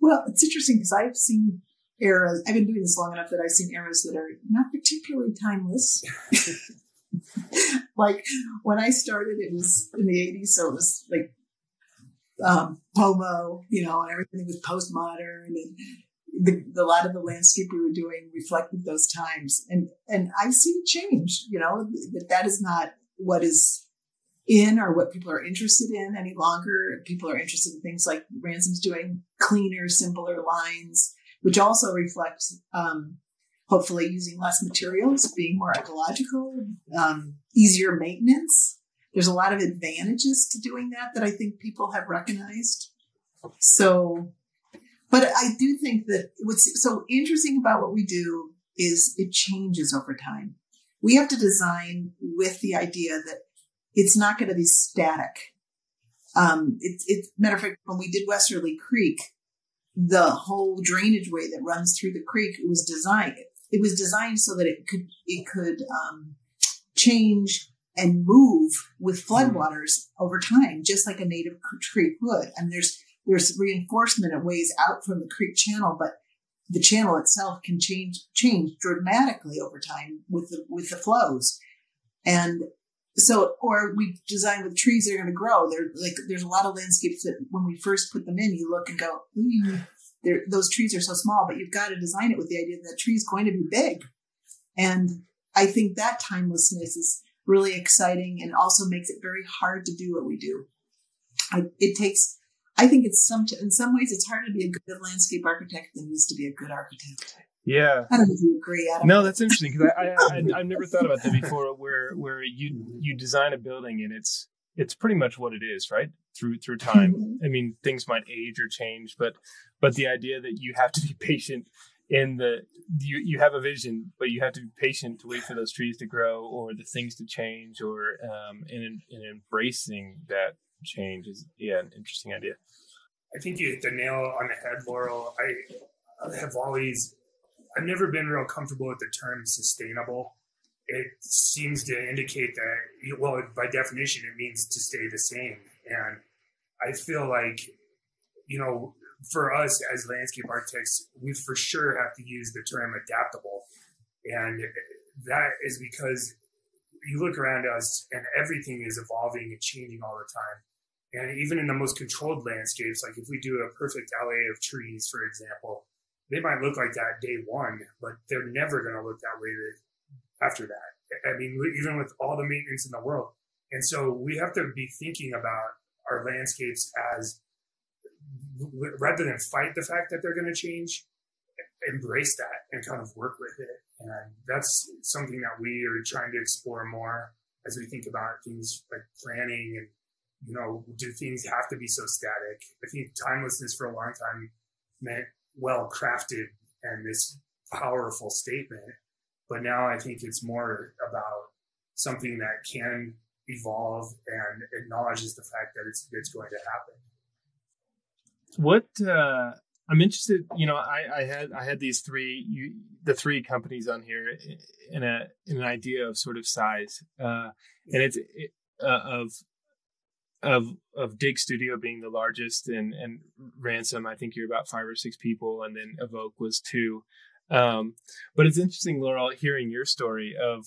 Well, it's interesting because I've seen eras. I've been doing this long enough that I've seen eras that are not particularly timeless. Like when I started, it was in the eighties. So it was like um, P O M O, you know, and everything was postmodern. And the, the, a lot of the landscape we were doing reflected those times. And, and I've seen change, you know, that that is not what is in or what people are interested in any longer. People are interested in things like Ransom's doing, cleaner, simpler lines, which also reflects um, hopefully using less materials, being more ecological, um, easier maintenance. There's a lot of advantages to doing that that I think people have recognized. So, but I do think that what's so interesting about what we do is it changes over time. We have to design with the idea that it's not going to be static. Um, it's, it's matter of fact, when we did Westerly Creek, the whole drainage way that runs through the creek was designed. It was designed so that it could it could um, change and move with floodwaters over time, just like a native creek would. And there's there's reinforcement in ways out from the creek channel, but the channel itself can change change dramatically over time with the with the flows. And so, or we design with trees that are going to grow. They're like, there's a lot of landscapes that when we first put them in, you look and go, ooh, those trees are so small, but you've got to design it with the idea that the tree is going to be big. And I think that timelessness is really exciting and also makes it very hard to do what we do. I, it takes, I think it's some, in some ways it's harder to be a good landscape architect than it is to be a good architect. Yeah, I don't know if you agree. Adam. No, that's interesting because I, I, I I've never thought about that before. Where where you you design a building and it's it's pretty much what it is, right? Through through time. Mm-hmm. I mean, things might age or change, but but the idea that you have to be patient in the you you have a vision, but you have to be patient to wait for those trees to grow or the things to change, or um and and embracing that change is yeah an interesting idea. I think you hit the nail on the head, Laurel. I have always. I've never been real comfortable with the term sustainable. It seems to indicate that, well, by definition, it means to stay the same. And I feel like, you know, for us as landscape architects, we for sure have to use the term adaptable. And that is because you look around us and everything is evolving and changing all the time. And even in the most controlled landscapes, like if we do a perfect alley of trees, for example, they might look like that day one, but they're never going to look that way after that. I mean, even with all the maintenance in the world. And so we have to be thinking about our landscapes as, rather than fight the fact that they're going to change, embrace that and kind of work with it. And that's something that we are trying to explore more as we think about things like planning and, you know, do things have to be so static? I think timelessness for a long time meant well-crafted and this powerful statement. But now I think it's more about something that can evolve and acknowledges the fact that it's it's going to happen. What uh, I'm interested, you know, I, I had I had these three, you, the three companies on here in a in an idea of sort of size, uh, and it's it, uh, of. of of Dig Studio being the largest, and and Ransom, I think you're about five or six people, and then Evoke was two. Um, but it's interesting, Laurel, hearing your story of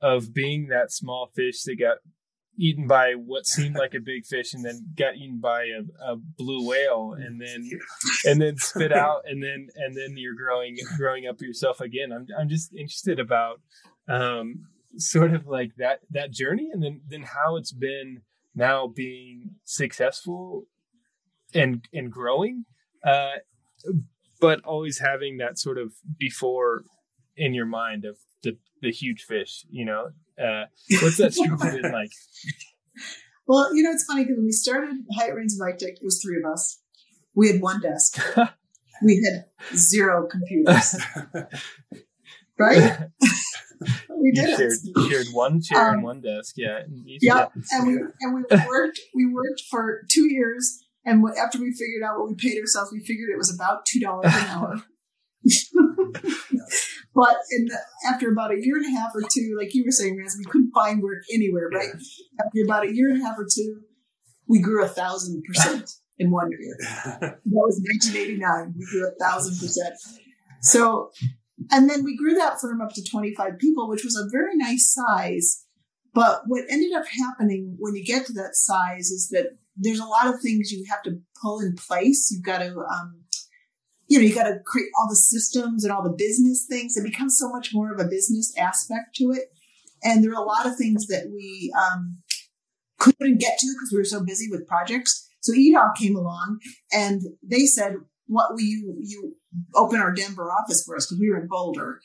of being that small fish that got eaten by what seemed like a big fish and then got eaten by a, a blue whale and then and then spit out and then and then you're growing growing up yourself again. I'm I'm just interested about um, sort of like that that journey and then then how it's been now being successful and and growing, uh, but always having that sort of before in your mind of the, the huge fish, you know. Uh, what's that struggle been like? Well, you know, it's funny because when we started Hyatt Rains and Vitek, it was three of us. We had one desk. We had zero computers. Right? We did shared, it. shared one chair um, and one desk, yeah. Yeah, and we and we worked we worked for two years, and after we figured out what we paid ourselves, we figured it was about two dollars an hour. But in the, after about a year and a half or two, like you were saying, Rance, we couldn't find work anywhere, right? Yeah. After about a year and a half or two, we grew a thousand percent in one year. That was nineteen eighty-nine. We grew a thousand percent. So, and then we grew that firm up to twenty-five people, which was a very nice size. But what ended up happening when you get to that size is that there's a lot of things you have to pull in place. You've got to, um, you know, you got to create all the systems and all the business things. It becomes so much more of a business aspect to it. And there are a lot of things that we um, couldn't get to because we were so busy with projects. So E D A W came along and they said, what will you, you open our Denver office for us? Because we were in Boulder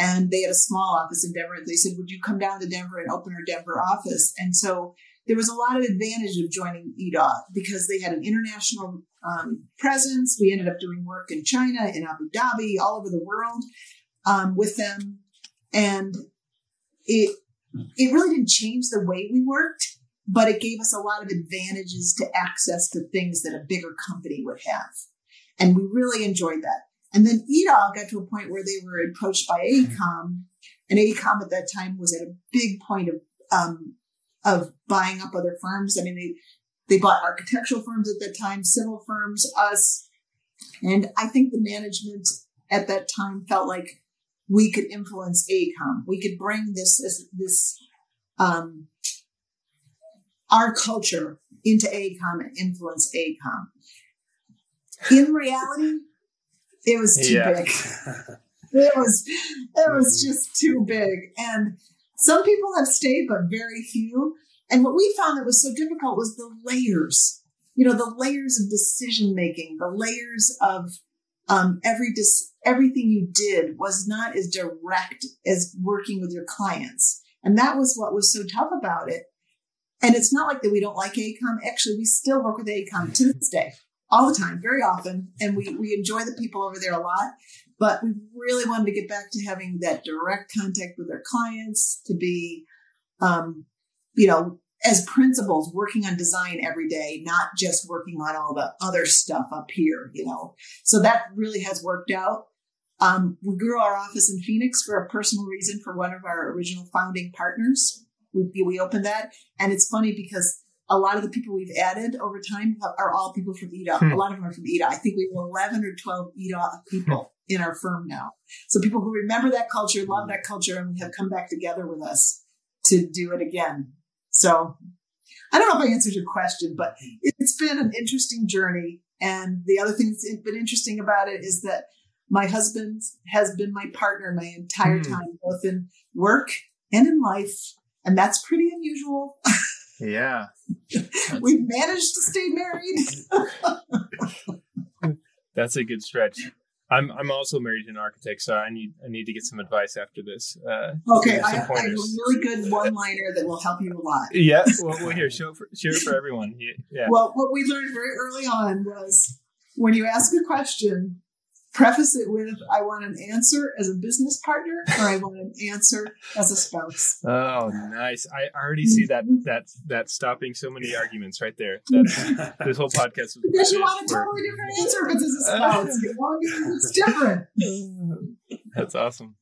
and they had a small office in Denver. They said, would you come down to Denver and open our Denver office? And so there was a lot of advantage of joining E D A W because they had an international um, presence. We ended up doing work in China, in Abu Dhabi, all over the world um, with them. And it it really didn't change the way we worked, but it gave us a lot of advantages to access to things that a bigger company would have. And we really enjoyed that. And then E D A W got to a point where they were approached by AECOM. And AECOM at that time was at a big point of um, of buying up other firms. I mean, they, they bought architectural firms at that time, civil firms, us. And I think the management at that time felt like we could influence AECOM. We could bring this, this, this um, our culture into AECOM and influence AECOM. In reality, it was too yeah. big. It was, it was just too big. And some people have stayed, but very few. And what we found that was so difficult was the layers, you know, the layers of decision-making, the layers of um, every dis- everything you did was not as direct as working with your clients. And that was what was so tough about it. And it's not like that we don't like AECOM. Actually, we still work with AECOM to this day. All the time, very often. And we, we enjoy the people over there a lot, but we really wanted to get back to having that direct contact with our clients, to be, um, you know, as principals working on design every day, not just working on all the other stuff up here, you know. So that really has worked out. Um, we grew our office in Phoenix for a personal reason for one of our original founding partners. We, we opened that. And it's funny because a lot of the people we've added over time are all people from E D A W. Hmm. A lot of them are from E D A W. I think we have eleven or twelve E D A W people in our firm now. So people who remember that culture, love that culture, and have come back together with us to do it again. So I don't know if I answered your question, but it's been an interesting journey. And the other thing that's been interesting about it is that my husband has been my partner my entire hmm. time, both in work and in life. And that's pretty unusual. Yeah. We've managed to stay married. That's a good stretch. I'm I'm also married to an architect, so I need I need to get some advice after this. Uh, okay, I, I have a really good one-liner that will help you a lot. Yeah, well, well here, show for, share it for everyone. Yeah. Well, what we learned very early on was when you ask a question, preface it with, I want an answer as a business partner, or I want an answer as a spouse. Oh, nice. I already see that that that stopping so many arguments right there. That, this whole podcast. Was because you want a totally different answer if it's as a spouse. You want it, it's different. That's awesome.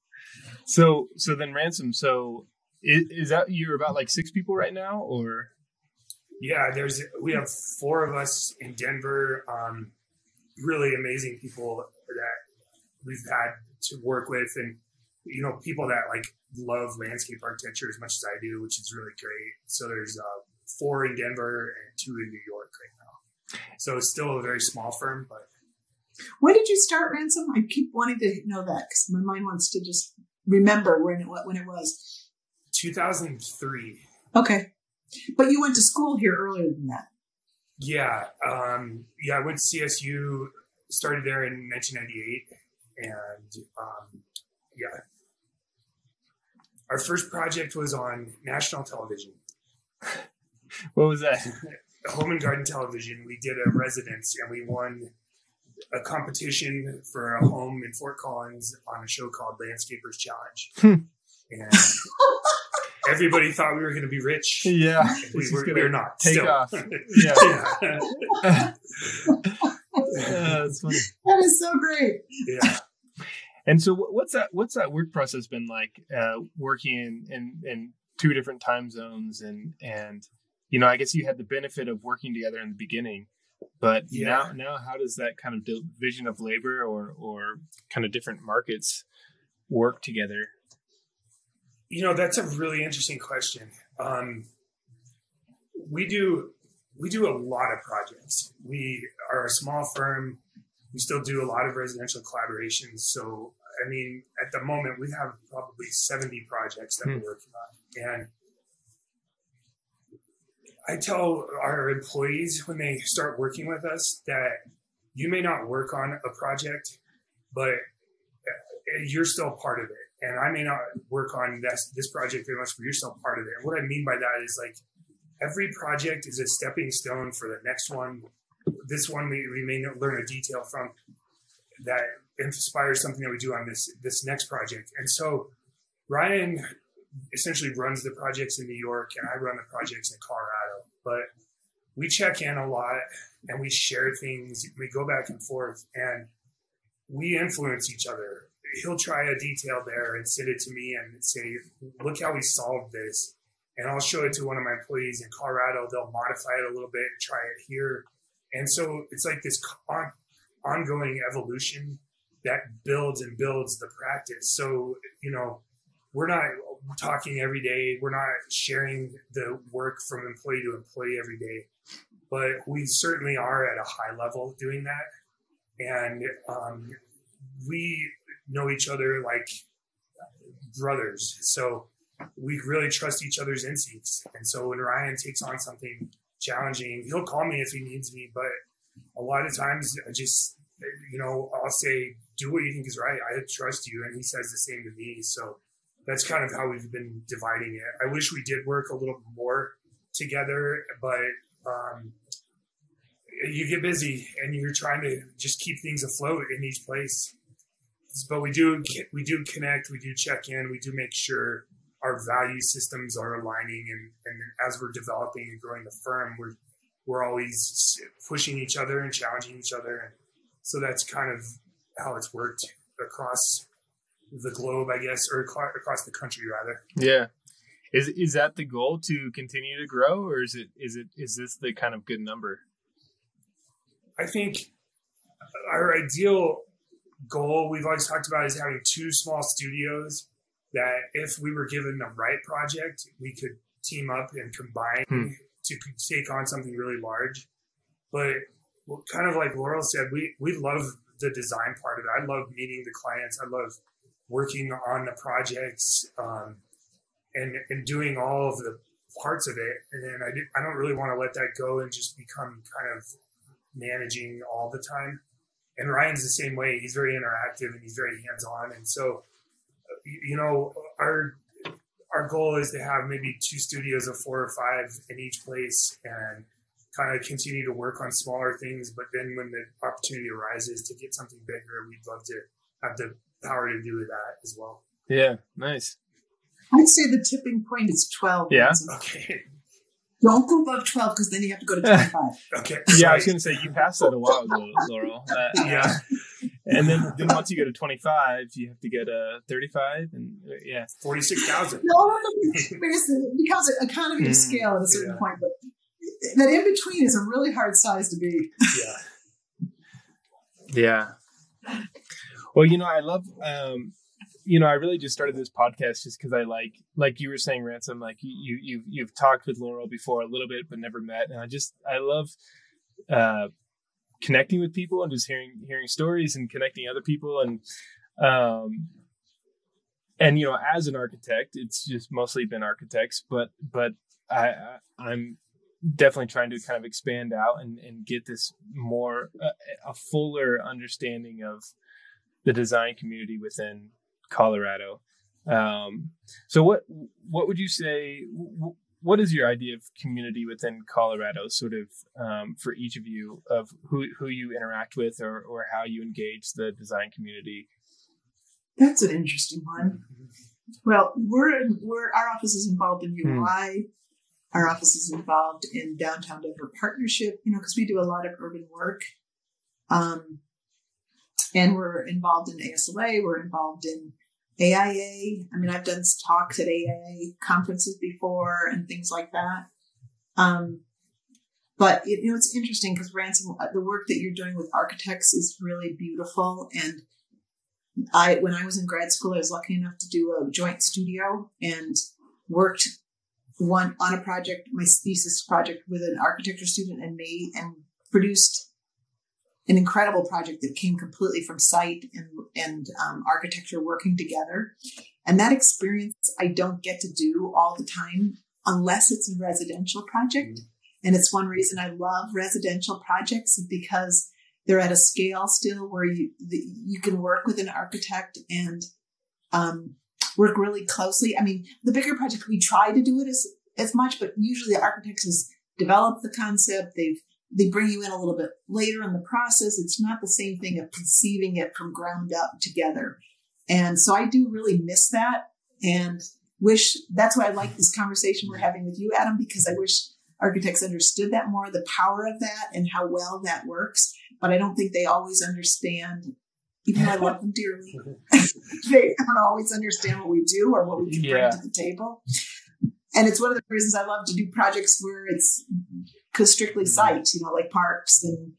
So so then Ransom, so is, is that you're about like six people right now, or? Yeah, there's we have four of us in Denver, um, really amazing people that we've had to work with, and you know, people that like love landscape architecture as much as I do, which is really great. So there's uh, four in Denver and two in New York right now. So it's still a very small firm. But when did you start Ransom? I keep wanting to know that because my mind wants to just remember when it, when it was. two thousand three. Okay, but you went to school here earlier than that. Yeah, um, yeah, I went to C S U. Started there in nineteen ninety-eight, and um, yeah, our first project was on national television. What was that? Home and Garden Television. We did a residence, and we won a competition for a home in Fort Collins on a show called Landscapers Challenge. Hmm. And everybody thought we were going to be rich. Yeah, we were, we were not. Take still. Off. Yeah. Yeah. Yeah, that's funny. That is so great. Yeah. And so what's that what's that work process been like, uh working in in, in two different time zones and and you know, I guess you had the benefit of working together in the beginning, but yeah. now, now how does that kind of division of labor or, or kind of different markets work together? You know, that's a really interesting question. Um, we do, we do a lot of projects. We are a small firm. We still do a lot of residential collaborations. So, I mean, at the moment we have probably seventy projects that mm. we're working on. And I tell our employees when they start working with us that you may not work on a project, but you're still part of it. And I may not work on this, this project very much, but you're still part of it. And what I mean by that is, like, every project is a stepping stone for the next one. This one we, we may learn a detail from that inspires something that we do on this, this next project. And so Ryan essentially runs the projects in New York and I run the projects in Colorado, but we check in a lot and we share things. We go back and forth and we influence each other. He'll try a detail there and send it to me and say, look how we solved this. And I'll show it to one of my employees in Colorado. They'll modify it a little bit and try it here. And so it's like this on, ongoing evolution that builds and builds the practice. So, you know, we're not talking every day. We're not sharing the work from employee to employee every day, but we certainly are at a high level doing that. And um, we know each other like brothers. So we really trust each other's instincts. And so when Ryan takes on something challenging, he'll call me if he needs me. But a lot of times I just, you know, I'll say, do what you think is right. I trust you. And he says the same to me. So that's kind of how we've been dividing it. I wish we did work a little more together, but um, you get busy and you're trying to just keep things afloat in each place. But we do, we do connect, we do check in, we do make sure our value systems are aligning. And, and as we're developing and growing the firm, we're, we're always pushing each other and challenging each other. And so that's kind of how it's worked across the globe, I guess, or across the country rather. Yeah. Is, is that the goal, to continue to grow, or is it, is it, is this the kind of good number? I think our ideal goal we've always talked about is having two small studios that if we were given the right project, we could team up and combine hmm. to take on something really large. But kind of like Laurel said, we, we love the design part of it. I love meeting the clients. I love working on the projects um, and, and doing all of the parts of it. And then I, did, I don't really want to let that go and just become kind of managing all the time. And Ryan's the same way. He's very interactive and he's very hands-on. And so, you know, our our goal is to have maybe two studios of four or five in each place and kind of continue to work on smaller things. But then when the opportunity arises to get something bigger, we'd love to have the power to do that as well. Yeah, nice. I'd say the tipping point is twelve. Yeah. Okay. Don't go above twelve because then you have to go to twenty-five. Okay. Yeah, I was going to say, you passed that a while ago, Laurel. Uh, yeah. And then, then once you go to twenty-five, you have to get a uh, thirty-five and uh, yeah, forty-six thousand. No, it becomes an economy of scale at a certain yeah. point, but that in between is a really hard size to be. Yeah. Yeah. Well, you know, I love. Um, You know, I really just started this podcast just because I like, like you were saying, Ransom, like you, you, you've talked with Laurel before a little bit, but never met. And I just, I love uh, connecting with people and just hearing, hearing stories and connecting other people. And, um, and, you know, as an architect, it's just mostly been architects, but, but I, I I'm definitely trying to kind of expand out and, and get this more, uh, a fuller understanding of the design community within Colorado. Um, so what, what would you say, w- what is your idea of community within Colorado, sort of, um, for each of you, of who, who you interact with or, or how you engage the design community? That's an interesting one. Well, we're, in, we're, our office is involved in U I. Hmm. Our office is involved in Downtown Denver Partnership, you know, cause we do a lot of urban work. Um, And we're involved in A S L A. We're involved in A I A. I mean, I've done talks at A I A conferences before and things like that. Um, but it, you know, it's interesting because Ransom, the work that you're doing with architects is really beautiful. And I, when I was in grad school, I was lucky enough to do a joint studio and worked one on a project, my thesis project, with an architecture student and me, and produced an incredible project that came completely from site and, and um, architecture working together. And that experience I don't get to do all the time unless it's a residential project. And it's one reason I love residential projects, because they're at a scale still where you you can work with an architect and um, work really closely. I mean, the bigger project, we try to do it as, as much, but usually the architects has developed the concept. They've They bring you in a little bit later in the process. It's not the same thing of conceiving it from ground up together. And so I do really miss that, and wish, that's why I like this conversation we're having with you, Adam, because I wish architects understood that more, the power of that and how well that works. But I don't think they always understand, even though I love them dearly, they don't always understand what we do or what we can yeah. bring to the table. And it's one of the reasons I love to do projects where it's strictly sites, you know, like parks and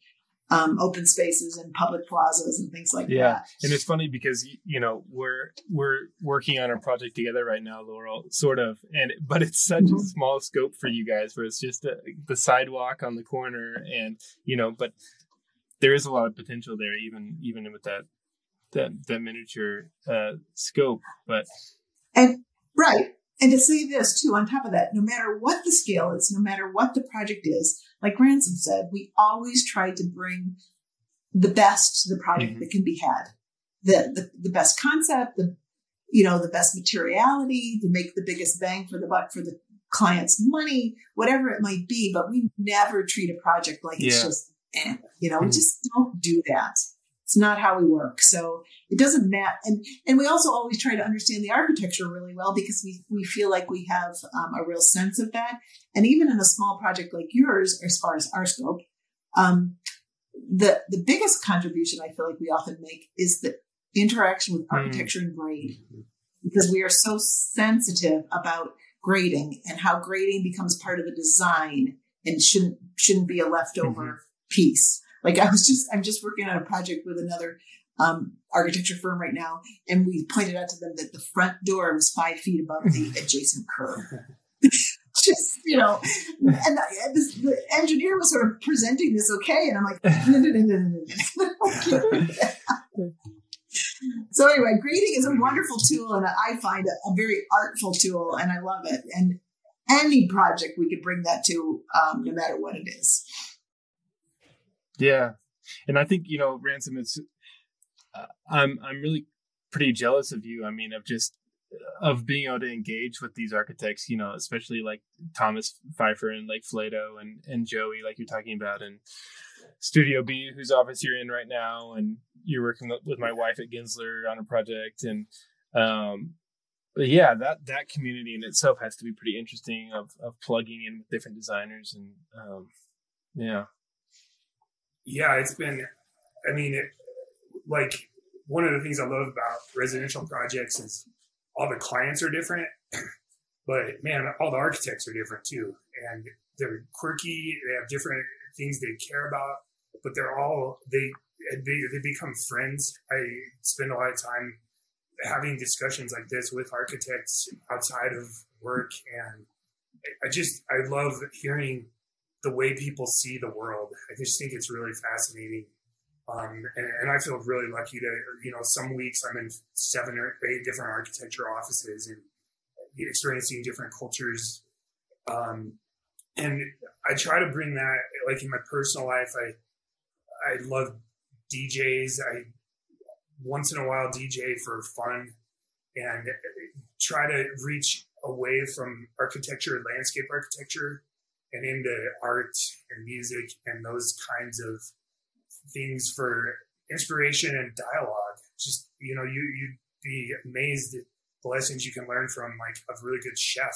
um, open spaces and public plazas and things like yeah. that. Yeah, and it's funny because, you know, we're we're working on a project together right now, Laurel, sort of, and but it's such mm-hmm. a small scope for you guys, where it's just a, the sidewalk on the corner, and you know, but there is a lot of potential there, even even with that that that miniature uh, scope. But and right. And to say this, too, on top of that, no matter what the scale is, no matter what the project is, like Ransom said, we always try to bring the best to the project mm-hmm. that can be had. The, the the best concept, the you know, the best materiality, to make the biggest bang for the buck for the client's money, whatever it might be. But we never treat a project like yeah. it's just, eh, you know, mm-hmm. we just don't do that. It's not how we work. So it doesn't matter. And and we also always try to understand the architecture really well, because we, we feel like we have um, a real sense of that. And even in a small project like yours, as far as our scope, um, the, the biggest contribution I feel like we often make is the interaction with architecture mm. and grade, because we are so sensitive about grading and how grading becomes part of the design and shouldn't shouldn't be a leftover mm-hmm. piece. Like I was just, I'm just working on a project with another um, architecture firm right now, and we pointed out to them that the front door was five feet above the adjacent curb. Just, you know, and I, this, the engineer was sort of presenting this okay, and I'm like, no, no, no, no, no, no. So anyway, grading is a wonderful tool, and I find it a very artful tool, and I love it. And any project we could bring that to, um, no matter what it is. Yeah. And I think, you know, Ransom, it's, uh, I'm, I'm really pretty jealous of you. I mean, of just, of being able to engage with these architects, you know, especially like Thomas Pfeiffer and like Flato and, and Joey, like you're talking about, and Studio B, whose office you're in right now. And you're working with my wife at Gensler on a project. And, um, but yeah, that, that community in itself has to be pretty interesting, of, of plugging in with different designers and, um, yeah. Yeah, it's been, I mean, it, like one of the things I love about residential projects is all the clients are different, but man, all the architects are different too. And they're quirky, they have different things they care about, but they're all, they, they, they become friends. I spend a lot of time having discussions like this with architects outside of work. And I just, I love hearing the way people see the world. I just think it's really fascinating. Um, and, and I feel really lucky to, you know, some weeks I'm in seven or eight different architecture offices and experiencing different cultures. Um, and I try to bring that, like in my personal life, I I love D Js. I once in a while D J for fun and try to reach away from architecture, landscape architecture, and into art and music and those kinds of things for inspiration and dialogue. Just, you know, you, you'd be amazed at the lessons you can learn from like a really good chef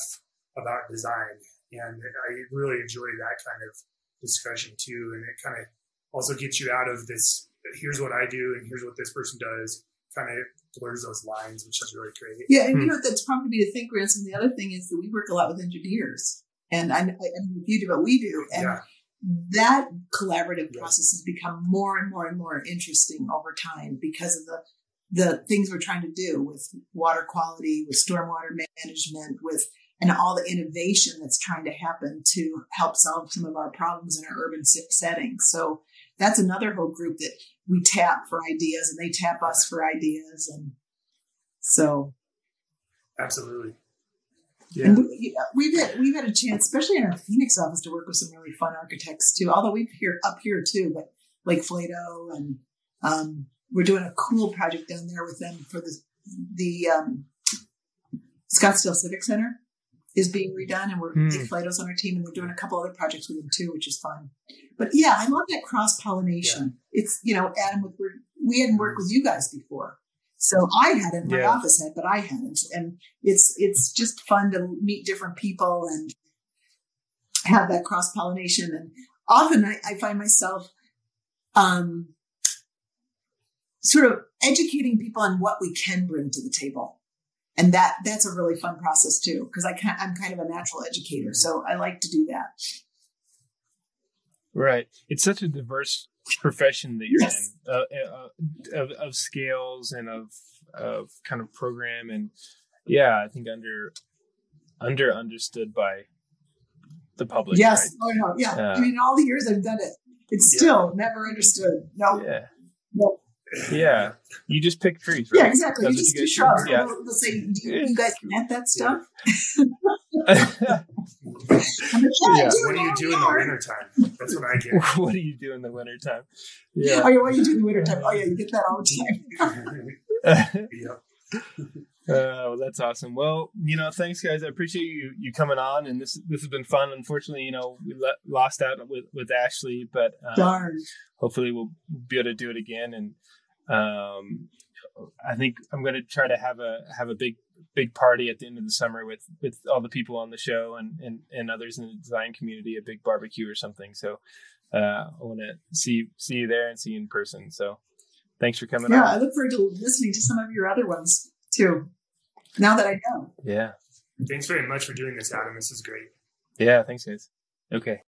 about design. And I really enjoy that kind of discussion too. And it kind of also gets you out of this, here's what I do and here's what this person does, kind of blurs those lines, which is really great. Yeah. And hmm. you know, that's prompted me to think, Ransom, the other thing is that we work a lot with engineers. And I, I mean, you do what we do. And yeah. that collaborative yeah. process has become more and more and more interesting over time because of the the things we're trying to do with water quality, with stormwater management, with and all the innovation that's trying to happen to help solve some of our problems in our urban settings. So that's another whole group that we tap for ideas and they tap us for ideas. And so. Absolutely. Yeah. And we, we've had, we've had a chance, especially in our Phoenix office, to work with some really fun architects too. Although we've here up here too, but Lake Flato, and um, we're doing a cool project down there with them for the the um, Scottsdale Civic Center is being redone, and we're mm. Lake Flato's on our team, and they're doing a couple other projects with them too, which is fun. But yeah, I love that cross pollination. Yeah. It's you know, Adam, with we're, we hadn't worked with you guys before. So I hadn't, my yeah. office had, but I hadn't. And it's it's just fun to meet different people and have that cross-pollination. And often I, I find myself um, sort of educating people on what we can bring to the table. And that that's a really fun process too, because I can, I'm kind of a natural educator. So I like to do that. Right. It's such a diverse profession that you're yes. in uh, uh, of, of scales and of of kind of program, and yeah I think under under understood by the public. Yes right? oh, no. yeah uh, I mean, all the years I've done it, it's yeah. still never understood. no yeah no. yeah you just pick trees, right? yeah exactly That's you just you do shrubs. yeah. They'll say, do you, you guys plant that stuff? yeah. I'm like, yeah, yeah. Do what do you do in the wintertime? That's what I get. What do you do in the wintertime? Yeah. Oh, yeah, what do you do in the wintertime? Oh, yeah, you get that all the time. yeah. Uh, well, that's awesome. Well, you know, thanks, guys. I appreciate you you coming on, and this this has been fun. Unfortunately, you know, we le- lost out with, with Ashley, but um, darn. Hopefully, we'll be able to do it again. And um, I think I'm going to try to have a have a big. big party at the end of the summer with, with all the people on the show and, and, and others in the design community, a big barbecue or something. So uh, I want to see see you there and see you in person. So thanks for coming. Yeah, on. I look forward to listening to some of your other ones too, now that I know. Yeah. Thanks very much for doing this, Adam. This is great. Yeah, thanks, guys. Okay.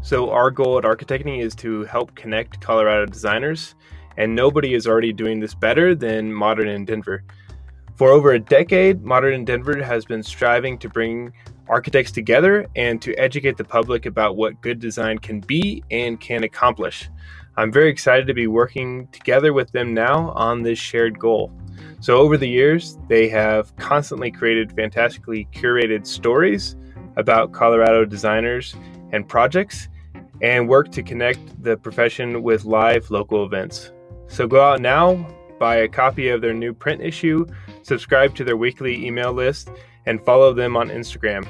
So our goal at Architecting is to help connect Colorado designers, and nobody is already doing this better than Modern in Denver. For over a decade, Modern in Denver has been striving to bring architects together and to educate the public about what good design can be and can accomplish. I'm very excited to be working together with them now on this shared goal. So over the years, they have constantly created fantastically curated stories about Colorado designers and projects, and work to connect the profession with live local events. So go out now, buy a copy of their new print issue, subscribe to their weekly email list, and follow them on Instagram.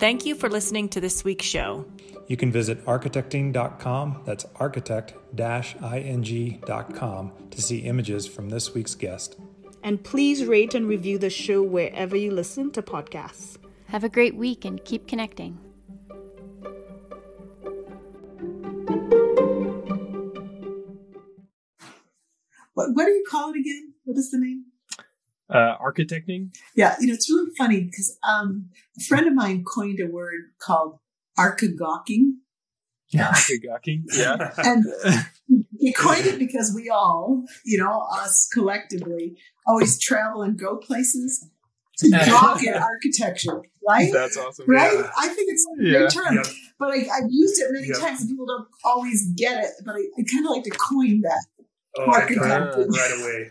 Thank you for listening to this week's show. You can visit architecting dot com, that's architect dash ing dot com, to see images from this week's guest. And please rate and review the show wherever you listen to podcasts. Have a great week and keep connecting. What, what do you call it again? What is the name? Uh, architecting? Yeah, you know, it's really funny because um, a friend of mine coined a word called archagawking. Yeah, archagawking, yeah. And he coined it because we all, you know, us collectively, always travel and go places to gawk at architecture, right? That's awesome. Right? Yeah. I think it's a great yeah. term, yep. but I, I've used it many yep. times and people don't always get it, but I, I kind of like to coin that. Oh, right away.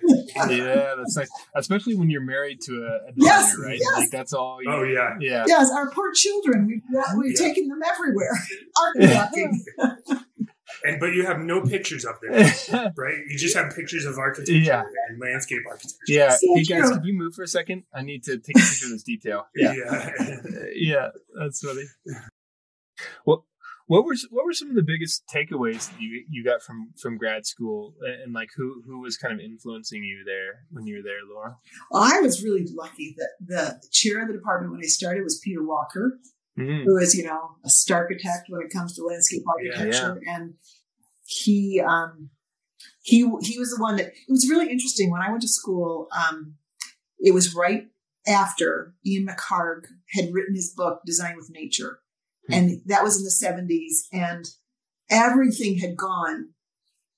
Yeah, that's nice. Especially when you're married to a, a designer, yes, right? Yes. Like that's all. You, oh yeah, yeah. Yes, our poor children. We've got, we've yeah. taken them everywhere. Architecting. And but you have no pictures of them, right? You just have pictures of architecture yeah. and landscape architecture. Yeah. So hey guys, can you move for a second? I need to take a picture of this detail. Yeah. Yeah. yeah that's funny. Well. What were what were some of the biggest takeaways that you, you got from, from grad school, and like who, who was kind of influencing you there when you were there, Laura? Well, I was really lucky that the chair of the department when I started was Peter Walker, mm-hmm. who is, you know, a starchitect when it comes to landscape architecture. Yeah, yeah. And he, um, he, he was the one that, it was really interesting when I went to school. Um, it was right after Ian McCarg had written his book, Design with Nature. Mm-hmm. And that was in the seventies, and everything had gone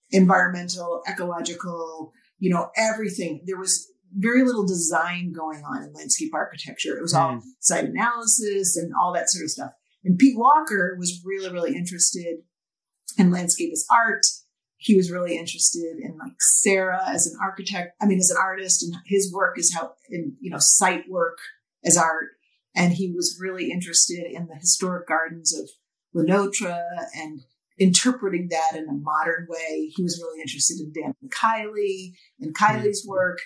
environmental, ecological, you know, everything. There was very little design going on in landscape architecture. It was all mm. site analysis and all that sort of stuff. And Pete Walker was really, really interested in landscape as art. He was really interested in like Sarah as an architect, I mean, as an artist, and his work is how, in, you know, site work as art. And he was really interested in the historic gardens of Le Notre and interpreting that in a modern way. He was really interested in Dan Kiley and Kiley's work.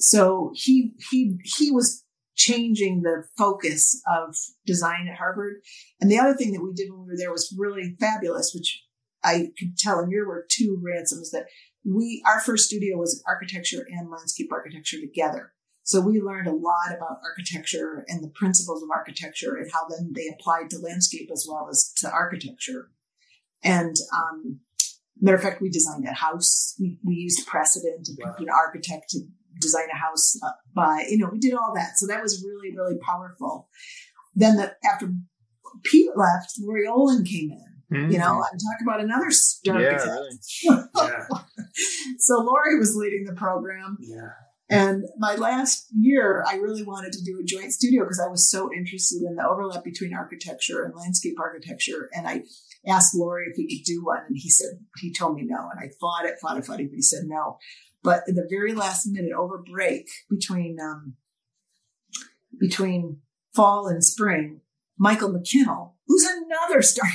So he he he was changing the focus of design at Harvard. And the other thing that we did when we were there was really fabulous, which I could tell in your work too, Ransom, is that we our first studio was architecture and landscape architecture together. So we learned a lot about architecture and the principles of architecture and how then they applied to landscape as well as to architecture. And um, matter of fact, we designed a house. We, we used precedent and an architect to design a house by, you know, we did all that. So that was really, really powerful. Then the, after Pete left, Lori Olin came in, mm-hmm. you know, and talk about another star. Yeah, really. Yeah. So Lori was leading the program. Yeah. And my last year, I really wanted to do a joint studio because I was so interested in the overlap between architecture and landscape architecture. And I asked Lori if we could do one. And he said, he told me no. And I thought it, thought it, thought it, but he said no. But at the very last minute, over break between, um, between fall and spring, Michael McKinnell, who's another star.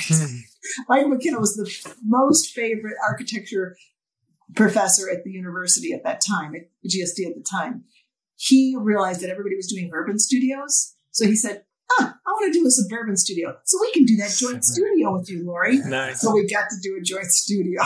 Michael McKinnell was the f- most favorite architecture professor at the university at that time, at G S D at the time. He realized that everybody was doing urban studios. So he said, huh, I want to do a suburban studio. So we can do that joint studio with you, Lori. Nice. So we got to do a joint studio.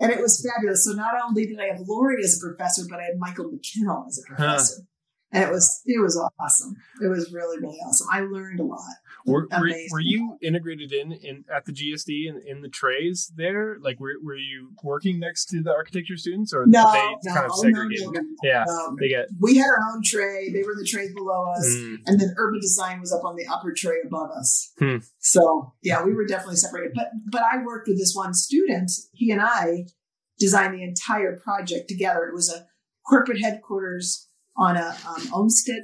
And it was fabulous. So not only did I have Lori as a professor, but I had Michael McKinnell as a professor. Huh. And it was it was awesome. It was really, really awesome. I learned a lot. Were, were, were you integrated in, in at the G S D in, in the trays there? Like, were, were you working next to the architecture students, or no, they no, kind of segregated? No, no. Yeah, um, they get. We had our own tray. They were in the trays below us, mm. and then urban design was up on the upper tray above us. Hmm. So yeah, we were definitely separated. But but I worked with this one student. He and I designed the entire project together. It was a corporate headquarters on a um, Olmsted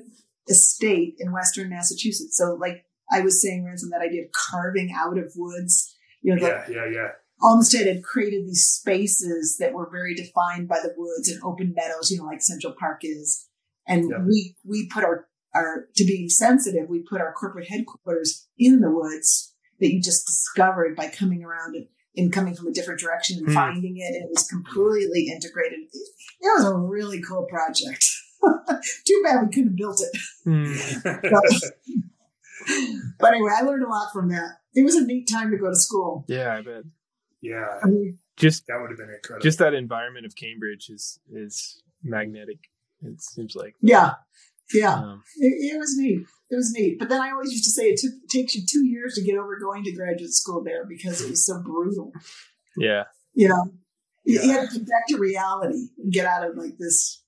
estate in Western Massachusetts. So like I was saying, Ransom, that idea of carving out of woods, you know, yeah, yeah, yeah. Olmsted had created these spaces that were very defined by the woods and open meadows, you know, like Central Park is. And yeah. we, we put our, our, to be sensitive, we put our corporate headquarters in the woods that you just discovered by coming around and, and coming from a different direction and mm. finding it. And it was completely integrated. It was a really cool project. Too bad we couldn't have built it. Mm. But anyway, I learned a lot from that. It was a neat time to go to school. Yeah, I bet. Yeah, I mean, just that would have been incredible. Just that environment of Cambridge is is magnetic. It seems like. Yeah, yeah. Um, it, it was neat. It was neat. But then I always used to say it, took, it takes you two years to get over going to graduate school there because it was so brutal. Yeah. You know, yeah. You had to come back to reality and get out of like this.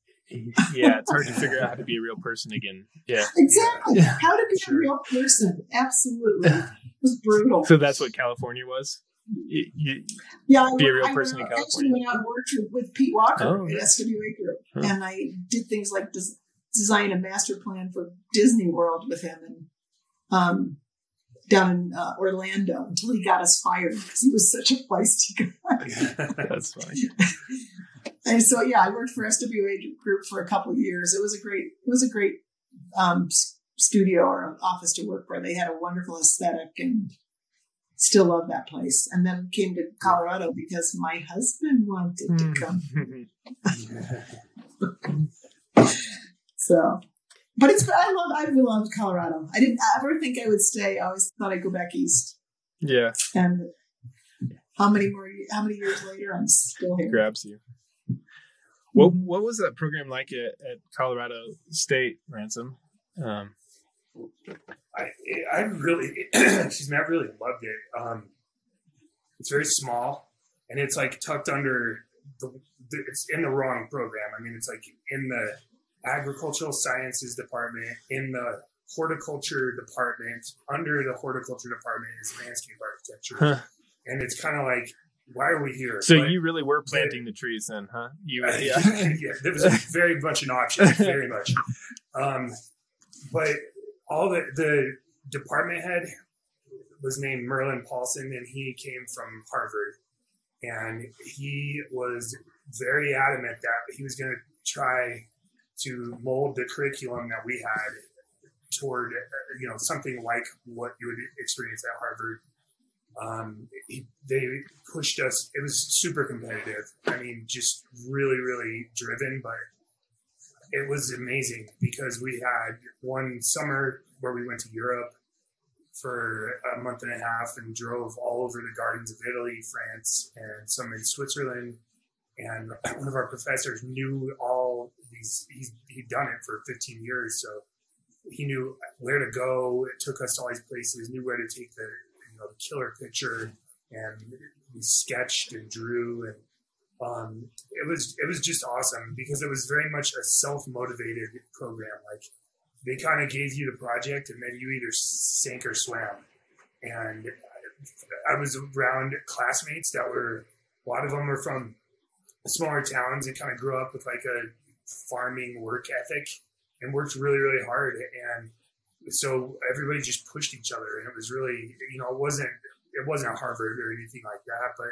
Yeah, it's hard to figure out how to be a real person again. Yeah, exactly. Yeah. How to be sure. a real person. Absolutely. It was brutal. So that's what California was? You, you yeah, be I, a real I, person I, in California. I actually went out and worked with Pete Walker oh, at S W A Group. Huh. And I did things like des- design a master plan for Disney World with him and um, down in uh, Orlando until he got us fired because he was such a feisty guy. That's funny. And so, yeah, I worked for S W A Group for a couple of years. It was a great, it was a great um, studio or office to work for. They had a wonderful aesthetic and still love that place. And then came to Colorado because my husband wanted to come. So, but it's, I love, I loved Colorado. I didn't ever think I would stay. I always thought I'd go back east. Yeah. And how many more, how many years later, I'm still here. It grabs you. What what was that program like at, at Colorado State, Ransom? Um, I I really, excuse me, I really loved it. Um, it's very small, and it's like tucked under the, the, it's in the wrong program. I mean, it's like in the agricultural sciences department, in the horticulture department, under the horticulture department is landscape architecture. Huh. And it's kind of like, why are we here? So but you really were planting they, the trees then, huh? You, uh, yeah. yeah, there was very much an option, very much. Um, but all the, the department head was named Merlin Paulson, and he came from Harvard. And he was very adamant that he was going to try to mold the curriculum that we had toward, you know, something like what you would experience at Harvard. Um, he, they pushed us. It was super competitive. I mean, just really, really driven, but it was amazing because we had one summer where we went to Europe for a month and a half and drove all over the gardens of Italy, France, and some in Switzerland. And one of our professors knew all these, he's, he'd done it for fifteen years. So he knew where to go. It took us to all these places, knew where to take the, you know, the killer picture, and we sketched and drew. And um, it was, it was just awesome because it was very much a self-motivated program. Like, they kind of gave you the project, and then you either sank or swam. And I was around classmates that were, a lot of them were from smaller towns and kind of grew up with like a farming work ethic and worked really, really hard. And so everybody just pushed each other. And it was really, you know, it wasn't, it wasn't Harvard or anything like that, but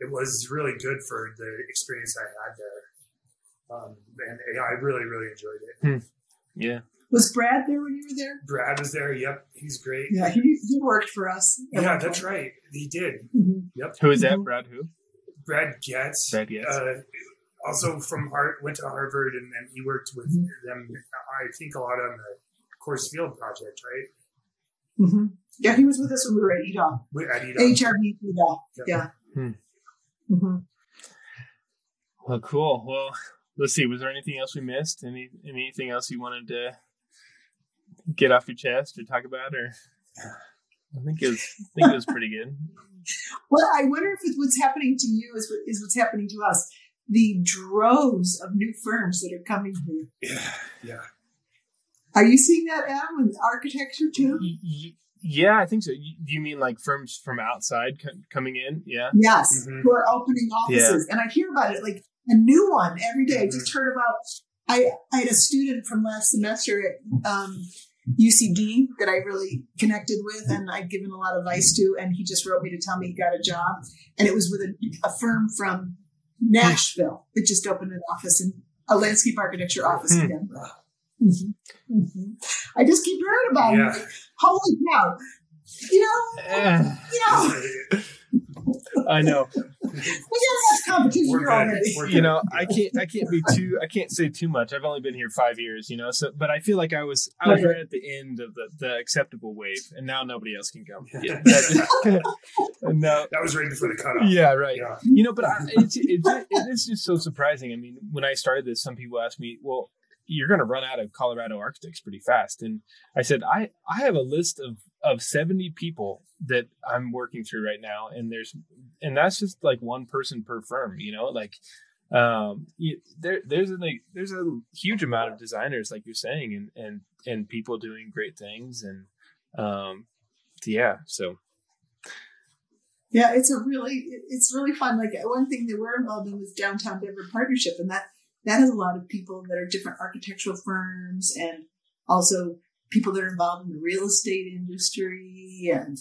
it was really good for the experience I had there. Um, and I really, really enjoyed it. Hmm. Yeah. Was Brad there when you were there? Brad was there. Yep, he's great. Yeah, he he worked for us. Yeah, that's right. He did. Mm-hmm. Yep. Who is that? Brad who? Brad Getz. Brad Getz. Uh, also from Hart, went to Harvard, and then he worked with mm-hmm. them. I think a lot on the Coors Field project, right? Mm-hmm. Yeah, he was with us when we were at E D A W. We're at E D A W. H R B E D A W. Yep. Yeah. Hmm. Mm-hmm. Well, cool. Well, let's see. Was there anything else we missed? Any anything else you wanted to get off your chest or talk about, or I think it was, I think it was pretty good. Well, I wonder if it's what's happening to you is, what, is what's happening to us. The droves of new firms that are coming here. Yeah. Yeah. Are you seeing that, Adam, with architecture too? Yeah, I think so. You mean like firms from outside coming in? Yeah. Yes. Mm-hmm. Who are opening offices. Yeah. And I hear about it like a new one every day. Mm-hmm. I just heard about, I, I had a student from last semester at, um, U C D that I really connected with and I've given a lot of advice to, and he just wrote me to tell me he got a job, and it was with a, a firm from Nashville that just opened an office, in a landscape architecture office mm. in Denver. Mm-hmm. Mm-hmm. I just keep hearing about yeah. it. Like, holy cow! You know, uh, you know. I know. We got enough competition here already. You know, I can't. I can't be too. I can't say too much. I've only been here five years. You know, so but I feel like I was. I was right at the end of the, the acceptable wave, and now nobody else can come. Yeah, that, no, that was right before the cutoff. Yeah, right. Yeah. You know, but I, it's it's it's just so surprising. I mean, when I started this, some people asked me, "Well, you're going to run out of Colorado architects pretty fast," and I said, "I I have a list of." of seventy people that I'm working through right now. And there's, and that's just like one person per firm, you know, like um, you, there, there's a, like, there's a huge amount of designers, like you're saying, and, and, and people doing great things. And um, yeah, so. Yeah, it's a really, it's really fun. Like one thing that we're involved in is Downtown Denver Partnership. And that, that has a lot of people that are different architectural firms and also people that are involved in the real estate industry and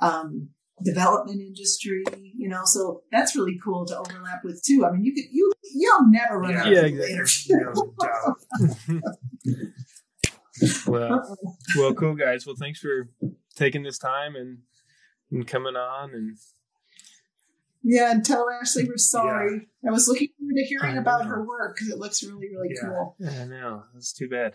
um, development industry, you know, so that's really cool to overlap with too. I mean, you could, you, you'll never run yeah, out yeah, of exactly. later. well, well, cool guys. Well, thanks for taking this time and, and coming on and. Yeah. And tell Ashley we're sorry. Yeah. I was looking forward to hearing about her work because it looks really, really yeah. cool. I know. That's too bad.